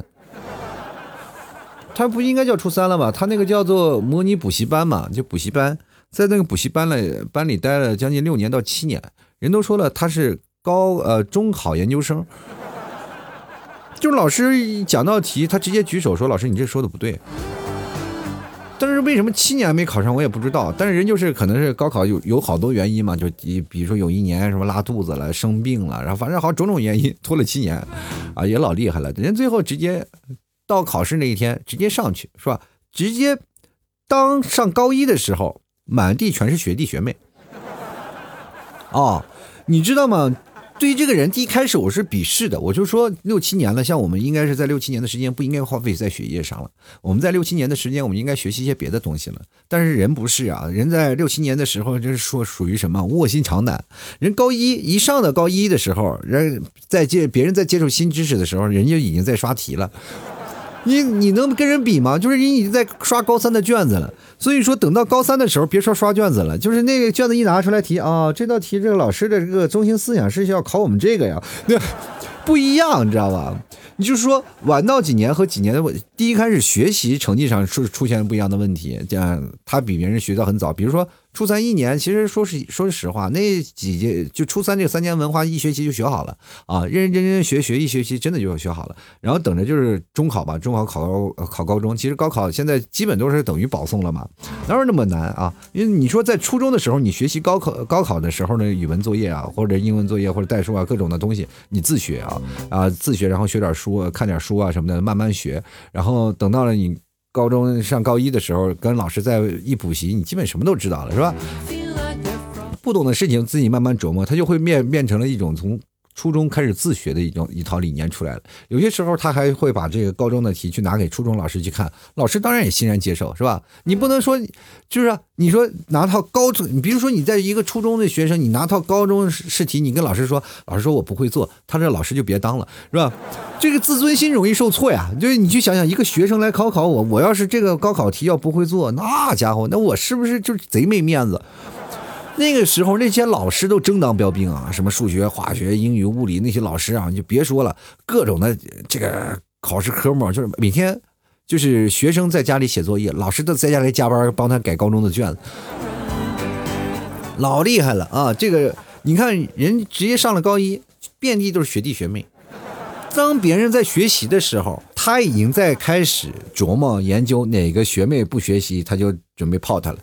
他不应该叫初三了吧？他那个叫做模拟补习班嘛，就补习班，在那个补习班里班里待了将近六年到七年，人都说了他是高呃中考研究生。就是老师讲到题，他直接举手说：“老师，你这说的不对。”但是为什么七年没考上，我也不知道。但是人就是可能是高考有有好多原因嘛，就比如说有一年什么拉肚子了、生病了，然后反正好种种原因拖了七年，啊，也老厉害了。人最后直接到考试那一天直接上去，是吧？直接当上高一的时候，满地全是学弟学妹。哦，你知道吗？对于这个人，第一开始我是鄙视的，我就说六七年了，像我们应该是在六七年的时间不应该花费在学业上了，我们在六七年的时间我们应该学习一些别的东西了。但是人不是啊，人在六七年的时候就是说属于什么卧薪尝胆，人高一一上的高一的时候，人在接别人在接触新知识的时候，人就已经在刷题了。你你能跟人比吗？就是人已经在刷高三的卷子了，所以说等到高三的时候，别说刷卷子了，就是那个卷子一拿出来题啊、哦，这道题这个老师的这个中心思想是要考我们这个呀，那不一样，你知道吧？你就说晚到几年和几年的第一开始学习成绩上出出现了不一样的问题，这样他比别人学到很早，比如说初三一年，其实说是说实话，那几节就初三这三年文化一学期就学好了啊，认认真真学学一学期真的就学好了，然后等着就是中考吧，中考考考高中，其实高考现在基本都是等于保送了嘛，哪有那么难啊？因为你说在初中的时候，你学习高考高考的时候呢，语文作业啊，或者英文作业或者代数啊，各种的东西你自学啊啊自学，然后学点书。看点书啊什么的慢慢学，然后等到了你高中上高一的时候，跟老师再一补习，你基本什么都知道了，是吧？不懂的事情自己慢慢琢磨，它就会变变成了一种从初中开始自学的一种一套理念出来了。有些时候他还会把这个高中的题去拿给初中老师去看，老师当然也欣然接受，是吧？你不能说就是、啊、你说拿套高中，你比如说你在一个初中的学生，你拿套高中试题，你跟老师说，老师说我不会做，他这老师就别当了，是吧？这个自尊心容易受挫呀。就是你去想想，一个学生来考考我，我要是这个高考题要不会做，那家伙，那我是不是就是贼没面子？那个时候那些老师都争当标兵啊，什么数学、化学、英语、物理那些老师啊，你就别说了，各种的这个考试科目，就是每天就是学生在家里写作业，老师都在家里加班帮他改高中的卷子，老厉害了啊！这个你看人直接上了高一，遍地都是学弟学妹。当别人在学习的时候，他已经在开始琢磨研究哪个学妹不学习，他就准备泡他了。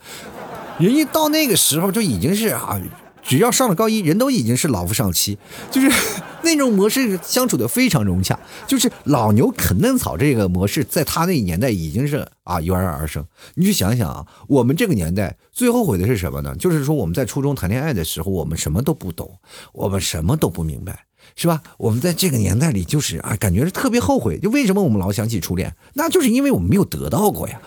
人家到那个时候就已经是啊，只要上了高一，人都已经是老夫上妻，就是那种模式相处的非常融洽，就是老牛啃嫩草这个模式在他那个年代已经是啊油然而生。你去想想啊，我们这个年代最后悔的是什么呢？就是说我们在初中谈恋爱的时候，我们什么都不懂，我们什么都不明白，是吧？我们在这个年代里就是啊，感觉是特别后悔，就为什么我们老想起初恋，那就是因为我们没有得到过呀。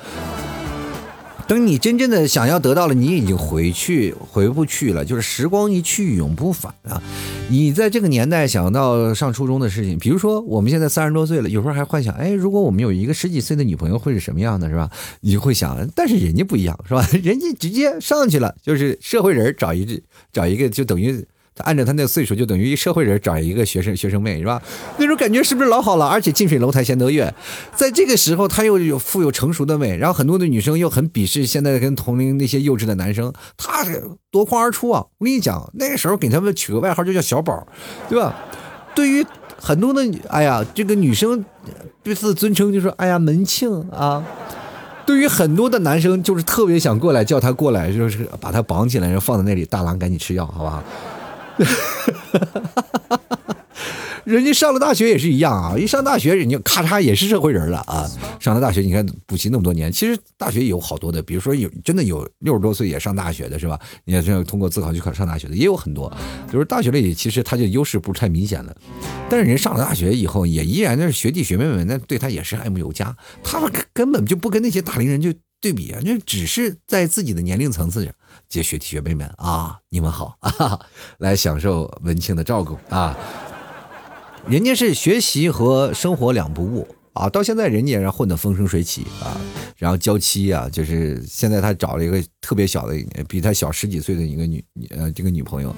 等你真正的想要得到了，你已经回去回不去了，就是时光一去永不返啊！你在这个年代想到上初中的事情，比如说我们现在三十多岁了，有时候还幻想，哎，如果我们有一个十几岁的女朋友会是什么样的，是吧？你就会想，但是人家不一样，是吧？人家直接上去了，就是社会人找一找一个，就等于按照他那岁数，就等于社会人找一个学生学生妹，是吧？那种感觉是不是老好了？而且近水楼台先得月，在这个时候他又有富有成熟的美，然后很多的女生又很鄙视现在跟同龄那些幼稚的男生，他夺眶而出啊！我跟你讲，那个时候给他们取个外号就叫小宝，对吧？对于很多的哎呀，这个女生对自尊称就说哎呀门庆啊。对于很多的男生就是特别想过来叫他过来，就是把他绑起来，然后放在那里，大郎赶紧吃药，好不好？人家上了大学也是一样啊，一上大学人家咔嚓也是社会人了啊。上了大学你看补习那么多年，其实大学有好多的，比如说有真的有六十多岁也上大学的，是吧？也是通过自考去考上大学的也有很多，就是大学里其实他就优势不是太明显了，但是人上了大学以后也依然是学弟学妹们那对他也是爱慕有加，他们根本就不跟那些大龄人就对比啊，就只是在自己的年龄层次上，这学弟学妹们啊，你们好啊，来享受文庆的照顾啊。人家是学习和生活两不误啊，到现在人家也混得风生水起啊，然后娇妻啊，就是现在他找了一个特别小的，比他小十几岁的一个女呃这个女朋友。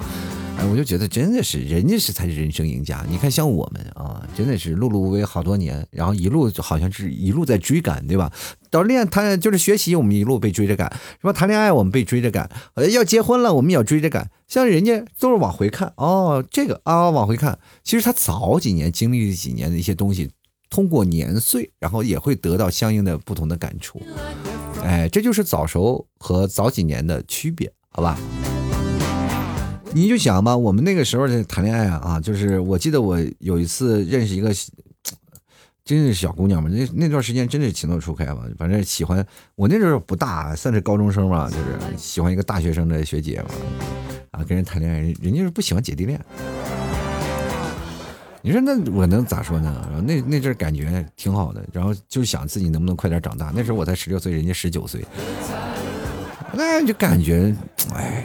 我就觉得真的是人家是才是人生赢家。你看像我们啊，真的是碌碌无为好多年，然后一路好像是一路在追赶，对吧？到恋爱就是学习，我们一路被追着赶，什么谈恋爱我们被追着赶，呃，要结婚了我们也要追着赶。像人家都是往回看哦，这个啊往回看，其实他早几年经历几年的一些东西，通过年岁，然后也会得到相应的不同的感触。哎，这就是早熟和早几年的区别，好吧？你就想吧，我们那个时候的谈恋爱啊，就是我记得我有一次认识一个，真是小姑娘嘛，那那段时间真是情窦初开嘛，反正喜欢我那时候不大，算是高中生嘛，就是喜欢一个大学生的学姐嘛，啊，跟人谈恋爱，人家是不喜欢姐弟恋。你说那我能咋说呢？然后那那阵感觉挺好的，然后就想自己能不能快点长大。那时候我才十六岁，人家十九岁，那就感觉哎。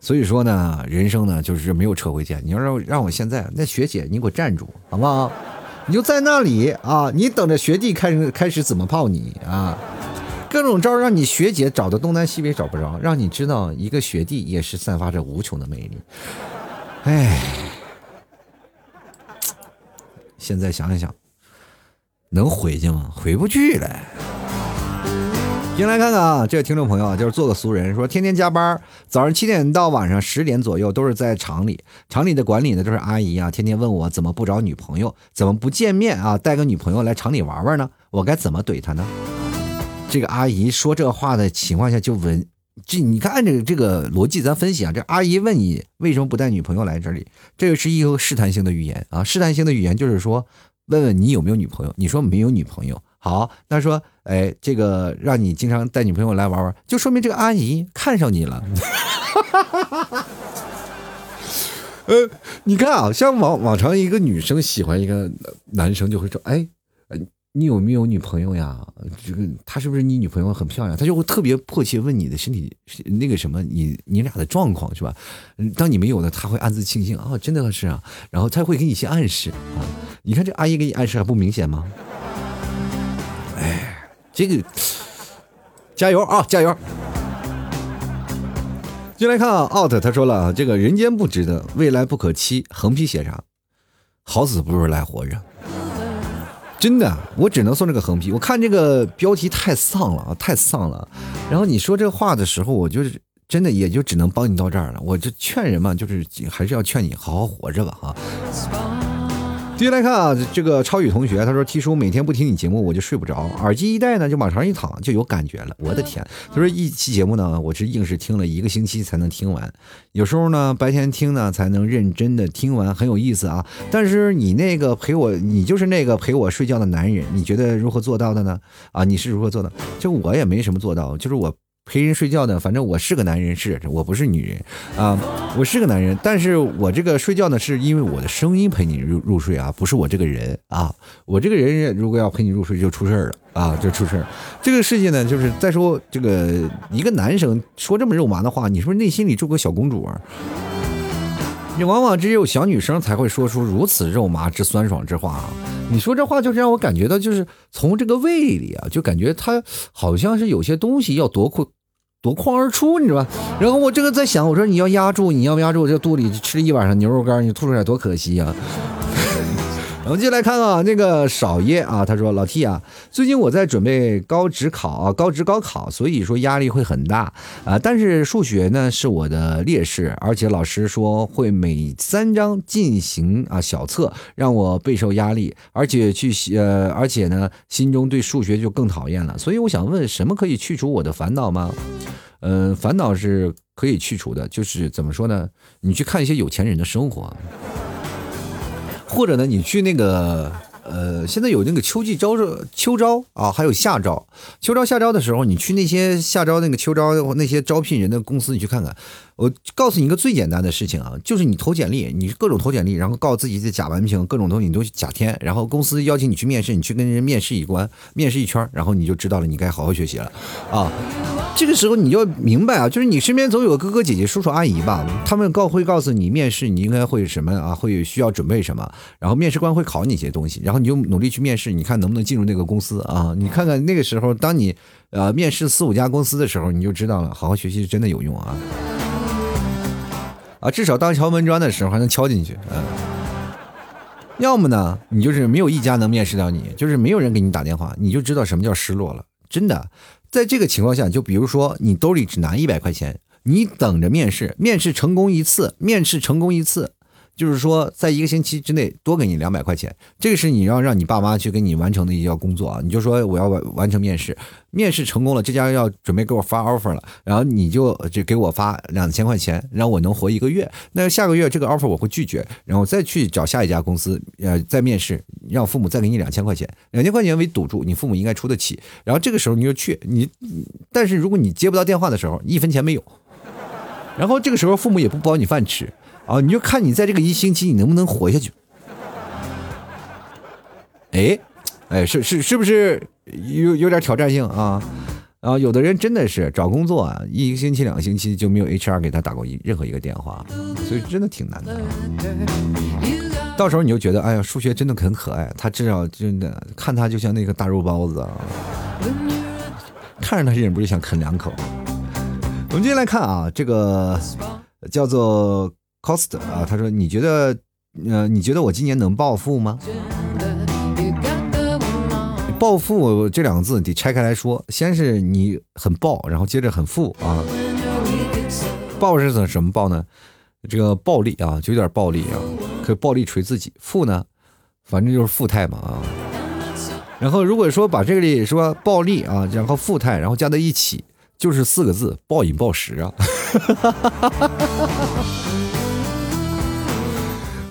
所以说呢，人生呢就是没有撤回键。你要让让我现在，那学姐你给我站住，好不好？你就在那里啊，你等着学弟开始开始怎么泡你啊，各种招让你学姐找的东南西北找不着，让你知道一个学弟也是散发着无穷的魅力。哎，现在想一想，能回去吗？回不去了。先来看看啊，这个听众朋友啊，就是做个俗人，说天天加班，早上七点到晚上十点左右都是在厂里，厂里的管理呢都是阿姨啊，天天问我怎么不找女朋友，怎么不见面啊，带个女朋友来厂里玩玩呢，我该怎么怼她呢？这个阿姨说这话的情况下就问，这你看按这个这个逻辑咱分析啊，这阿姨问你为什么不带女朋友来这里，这个是一个试探性的语言啊，试探性的语言就是说问问你有没有女朋友，你说没有女朋友。好，那说，哎，这个让你经常带女朋友来玩玩，就说明这个阿姨看上你了。呃，你看啊，像往往常一个女生喜欢一个男生，就会说，哎，你有没有女朋友呀？这个她是不是你女朋友很漂亮？她就会特别迫切问你的身体那个什么，你你俩的状况是吧？当你没有呢，她会暗自庆幸啊、哦，真的是啊，然后她会给你一些暗示啊。你看这阿姨给你暗示还不明显吗？哎，这个加油啊，加油！进来看啊 ，out 他说了，这个人间不值得，未来不可期，横批写啥？好死不如赖活着。真的，我只能送这个横批。我看这个标题太丧了啊，太丧了。然后你说这话的时候，我就是真的也就只能帮你到这儿了。我就劝人嘛，就是还是要劝你好好活着吧啊。继续来看啊，这个超宇同学他说：“T 叔每天不听你节目我就睡不着，耳机一戴呢就往上一躺就有感觉了。我的天！他说一期节目呢，我是硬是听了一个星期才能听完，有时候呢白天听呢才能认真的听完，很有意思啊。但是你那个陪我，你就是那个陪我睡觉的男人，你觉得如何做到的呢？啊，你是如何做到？就我也没什么做到，就是我。”陪人睡觉呢，反正我是个男人，是我不是女人啊、呃，我是个男人，但是我这个睡觉呢，是因为我的声音陪你入入睡啊，不是我这个人啊，我这个人如果要陪你入睡就出事儿了啊，就出事儿。这个世界呢，就是再说这个一个男生说这么肉麻的话，你是不是内心里住个小公主啊？你往往只有小女生才会说出如此肉麻之酸爽之话啊！你说这话就是让我感觉到，就是从这个胃里啊，就感觉它好像是有些东西要夺眶。夺眶而出，你知道吧？然后我这个在想，我说你要压住，你要压住，这肚里吃一晚上牛肉干，你吐出来多可惜啊！然后接来看啊，那个少爷啊，他说老 T 啊，最近我在准备高职考啊，高职高考，所以说压力会很大啊。但是数学呢是我的劣势，而且老师说会每三章进行啊小测，让我备受压力，而且去呃，而且呢心中对数学就更讨厌了。所以我想问，什么可以去除我的烦恼吗？嗯、呃，烦恼是可以去除的，就是怎么说呢？你去看一些有钱人的生活。或者呢，你去那个，呃，现在有那个秋季招秋招啊，还有夏招，秋招夏招的时候，你去那些夏招那个秋招那些招聘人的公司，你去看看。我告诉你一个最简单的事情啊，就是你投简历，你各种投简历，然后告诉自己的假文凭，各种东西你都假填，然后公司邀请你去面试，你去跟人面试一关，面试一圈，然后你就知道了，你该好好学习了啊。这个时候你就明白啊，就是你身边总有哥哥姐姐、叔叔阿姨吧，他们告会告诉你面试你应该会什么啊，会需要准备什么，然后面试官会考你一些东西，然后你就努力去面试，你看能不能进入那个公司啊？你看看那个时候，当你呃面试四五家公司的时候，你就知道了，好好学习真的有用啊！啊，至少当敲门砖的时候还能敲进去，嗯。要么呢，你就是没有一家能面试到你，就是没有人给你打电话，你就知道什么叫失落了，真的。在这个情况下，就比如说你兜里只拿一百块钱，你等着面试，面试成功一次，面试成功一次，就是说在一个星期之内多给你两百块钱，这个是你要让你爸妈去给你完成的一项工作啊，你就说我要完完成面试，面试成功了，这家要准备给我发 offer 了，然后你就就给我发两千块钱，让我能活一个月，那下个月这个 offer 我会拒绝，然后再去找下一家公司，呃，再面试，让父母再给你两千块钱，两千块钱为赌注，你父母应该出得起，然后这个时候你就去，你，但是如果你接不到电话的时候，一分钱没有，然后这个时候父母也不包你饭吃。啊，你就看你在这个一星期你能不能活下去？哎，哎，是是是不是有有点挑战性啊？啊，有的人真的是找工作啊，一个星期、两个星期就没有 H R 给他打过一任何一个电话，所以真的挺难的、啊。到时候你就觉得，哎呀，数学真的很可爱，他至少真的看他就像那个大肉包子啊，看着他忍不住想啃两口。我们接下来看啊，这个叫做。Cost 啊，他说：“你觉得，呃，你觉得我今年能暴富吗？”暴富这两个字得拆开来说，先是你很暴，然后接着很富啊。暴是什么暴呢？这个暴力啊，就有点暴力啊，可暴力锤自己。富呢，反正就是富态嘛啊。然后如果说把这个里说暴力啊，然后富态，然后加在一起，就是四个字：暴饮暴食啊。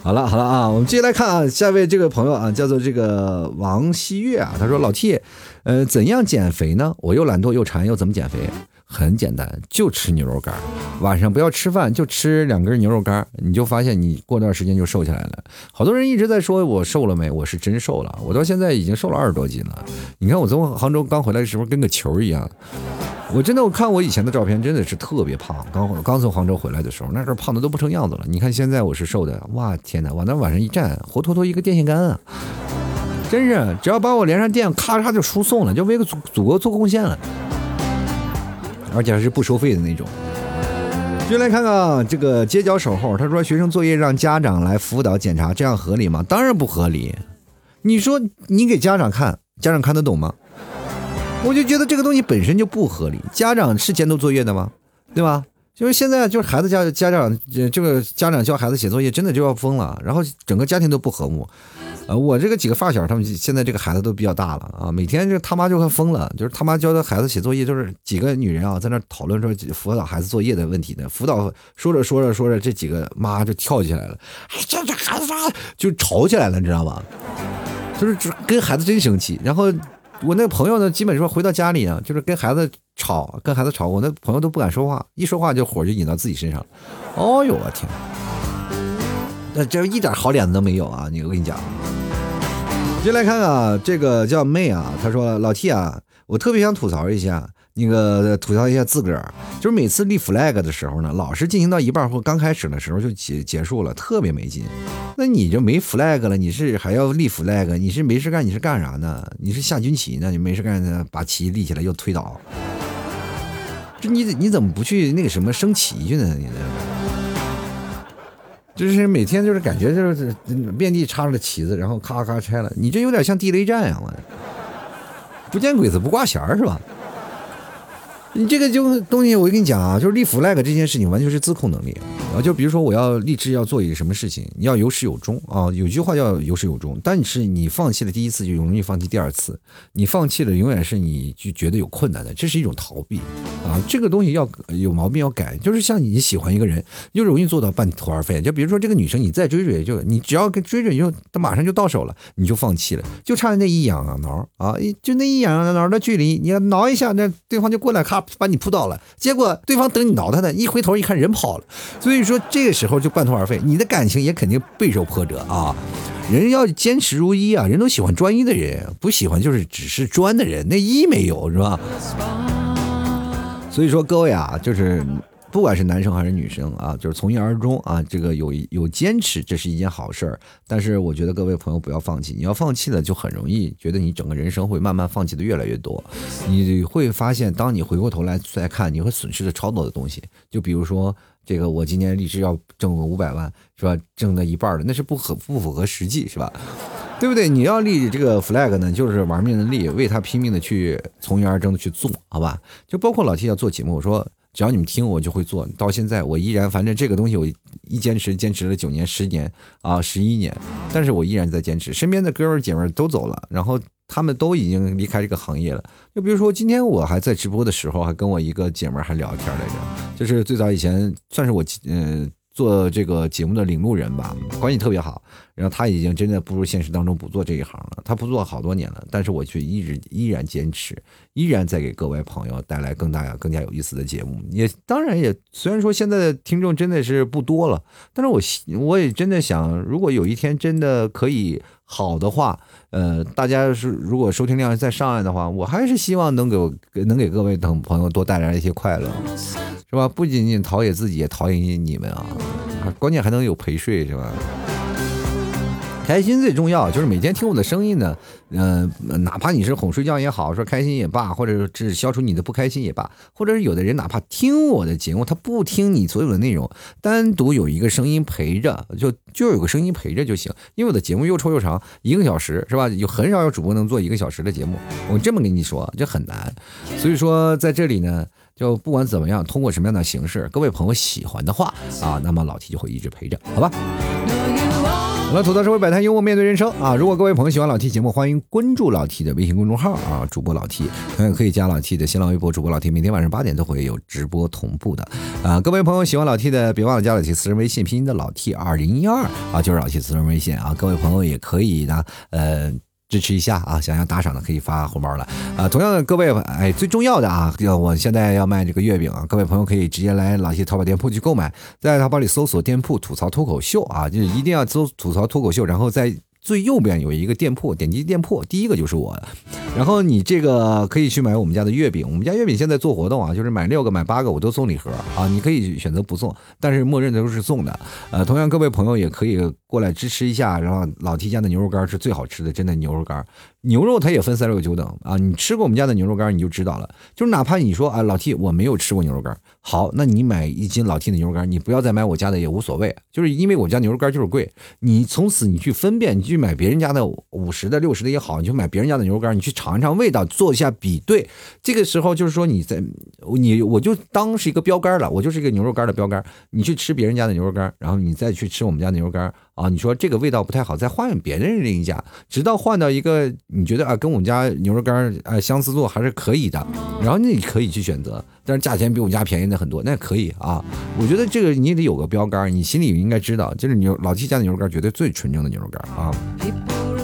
好了好了啊，我们继续来看啊，下一位这个朋友啊，叫做这个王希月啊，他说老 T， 呃，怎样减肥呢？我又懒惰又馋，又怎么减肥？很简单，就吃牛肉干，晚上不要吃饭，就吃两根牛肉干，你就发现你过段时间就瘦下来了。好多人一直在说我瘦了没，我是真瘦了，我到现在已经瘦了二十多斤了。你看我从杭州刚回来的时候跟个球一样，我真的我看我以前的照片真的是特别胖，刚刚从杭州回来的时候那时候胖的都不成样子了。你看现在我是瘦的，哇天哪，往那晚上一站活脱脱一个电线杆啊，真是只要把我连上电咔嚓就输送了，就为个祖国做贡献了，而且还是不收费的那种。就来看看这个街角守候，他说学生作业让家长来辅导检查，这样合理吗？当然不合理。你说你给家长看，家长看得懂吗？我就觉得这个东西本身就不合理。家长是监督作业的吗？对吧？就是现在就是孩子家家长这个家长教孩子写作业真的就要疯了，然后整个家庭都不和睦。呃，我这个几个发小他们现在这个孩子都比较大了啊，每天这他妈就快疯了，就是他妈教的孩子写作业，就是几个女人啊在那讨论说辅导孩子作业的问题呢，辅导说着说着说着这几个妈就跳起来了，哎这这孩子就吵起来了，你知道吗？就是跟孩子真生气。然后我那个朋友呢，基本说回到家里啊，就是跟孩子吵跟孩子吵，我那朋友都不敢说话，一说话就火就引到自己身上了。哦呦我天，那这一点好脸子都没有啊！你我跟你讲。就来看啊，这个叫妹啊，她说老 T 啊，我特别想吐槽一下，那个吐槽一下自个儿，就是每次立 flag 的时候呢，老是进行到一半或刚开始的时候就结结束了，特别没劲。那你就没 flag 了，你是还要立 flag？ 你是没事干，你是干啥呢？你是下军旗呢？你没事干呢，把旗立起来又推倒，这你你怎么不去那个什么升旗去呢？你这。就是每天就是感觉就是遍地插着旗子，然后咔咔拆了，你这有点像地雷战呀！我不见鬼子不挂弦是吧？你这个就东西，我跟你讲啊，就是立 flag 这件事情完全是自控能力。然后就比如说我要立志要做一个什么事情，你要有始有终啊。有句话叫有始有终，但是你放弃了第一次就容易放弃第二次，你放弃了永远是你就觉得有困难的，这是一种逃避啊。这个东西要有毛病要改，就是像你喜欢一个人，就容易做到半途而废。就比如说这个女生，你再追追就你只要跟追追就她马上就到手了，你就放弃了，就差那一痒痒挠啊，就那一痒痒挠的距离，你要挠一下，那对方就过来咔。把你扑倒了，结果对方等你挠他呢，一回头一看人跑了，所以说这个时候就半途而废，你的感情也肯定备受波折啊。人要坚持如一啊，人都喜欢专一的人，不喜欢就是只是专的人，那一没有是吧？所以说各位啊，就是不管是男生还是女生啊，就是从一而终啊，这个有有坚持，这是一件好事儿。但是我觉得各位朋友不要放弃，你要放弃了就很容易觉得你整个人生会慢慢放弃的越来越多。你会发现，当你回过头来再看，你会损失的超多的东西。就比如说，这个我今年立志要挣个五百万，是吧？挣到一半了，那是不合不符合实际，是吧？对不对？你要立这个 flag 呢，就是玩命的立，为他拼命的去从一而终的去做，好吧？就包括老 T 要做节目，我说。只要你们听我就会做，到现在我依然，反正这个东西我一坚持坚持了九年十年啊十一年，但是我依然在坚持。身边的哥们姐妹都走了，然后他们都已经离开这个行业了。就比如说今天我还在直播的时候，还跟我一个姐妹还聊天来着，就是最早以前算是我嗯、呃、做这个节目的领路人吧，关系特别好。然后他已经真的步入现实当中不做这一行了，他不做好多年了，但是我却一直依然坚持，依然在给各位朋友带来更大更加有意思的节目。也当然也虽然说现在的听众真的是不多了，但是我我也真的想，如果有一天真的可以好的话，呃，大家是如果收听量再上来的话，我还是希望能给能给各位朋友多带来一些快乐，是吧？不仅仅陶冶自己，也陶冶你们啊，关键还能有陪睡，是吧？开心最重要，就是每天听我的声音呢，嗯、呃，哪怕你是哄睡觉也好，说开心也罢，或者是消除你的不开心也罢，或者是有的人哪怕听我的节目，他不听你所有的内容，单独有一个声音陪着，就就有个声音陪着就行。因为我的节目又臭又长，一个小时是吧？有很少有主播能做一个小时的节目，我这么跟你说，这很难。所以说在这里呢。就不管怎么样，通过什么样的形式，各位朋友喜欢的话啊，那么老 T 就会一直陪着，好吧？好了，吐槽社会百态，幽默面对人生啊！如果各位朋友喜欢老 T 节目，欢迎关注老 T 的微信公众号啊，主播老 T， 同样可以加老 T 的新浪微博主播老 T， 每天晚上八点都会有直播同步的啊！各位朋友喜欢老 T 的，别忘了加老 T 私人微信，拼音的老 T 二零一二啊，就是老 T 私人微信啊！各位朋友也可以呢，呃。支持一下啊！想要打赏的可以发红包了啊！同样的，各位，哎，最重要的啊，我现在要卖这个月饼啊，各位朋友可以直接来老谢淘宝店铺去购买，在淘宝里搜索店铺吐槽脱口秀啊，就是一定要搜吐槽脱口秀，然后在最右边有一个店铺，点击店铺，第一个就是我的。然后你这个可以去买我们家的月饼，我们家月饼现在做活动啊，就是买六个买八个我都送礼盒啊，你可以选择不送，但是默认都是送的。呃，同样各位朋友也可以过来支持一下，然后老 T 家的牛肉干是最好吃的，真的牛肉干。牛肉它也分三六九等啊，你吃过我们家的牛肉干你就知道了，就是哪怕你说啊老 T 我没有吃过牛肉干，好，那你买一斤老 T 的牛肉干，你不要再买我家的也无所谓，就是因为我家牛肉干就是贵，你从此你去分辨，你去买别人家的五十的六十的也好，你去买别人家的牛肉干，你去尝一尝味道，做一下比对，这个时候就是说你在你我就当是一个标杆了，我就是一个牛肉干的标杆，你去吃别人家的牛肉干，然后你再去吃我们家的牛肉干啊，你说这个味道不太好，再换别人另一家，直到换到一个你觉得啊跟我们家牛肉干啊相似度还是可以的，然后你可以去选择，但是价钱比我们家便宜的很多，那可以啊。我觉得这个你得有个标杆，你心里应该知道，就是牛老七家的牛肉干绝对最纯正的牛肉干啊。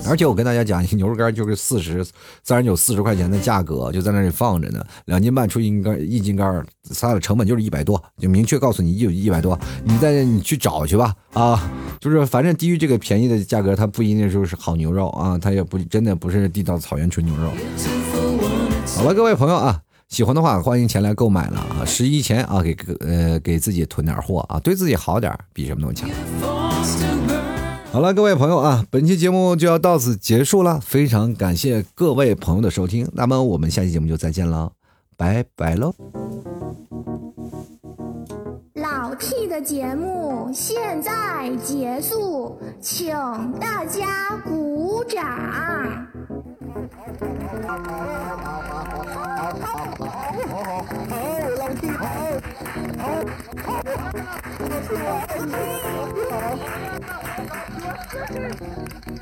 而且我跟大家讲，牛肉干就是四十、三十九、四十块钱的价格就在那里放着呢，两斤半出一斤干，一斤干它的成本就是一百多，就明确告诉你有一百多，你再你去找去吧啊，就是反正低于这个便宜的价格，它不一定就是好牛肉啊，它也不真的不是地道草原纯牛肉。好了，各位朋友啊。喜欢的话，欢迎前来购买了啊！十一前啊，给呃给自己囤点货啊，对自己好点，比什么都强。好了，各位朋友啊，本期节目就要到此结束了，非常感谢各位朋友的收听，那么我们下期节目就再见了，拜拜喽！老 T 的节目现在结束，请大家鼓掌。好，我是我，我是我，我是我。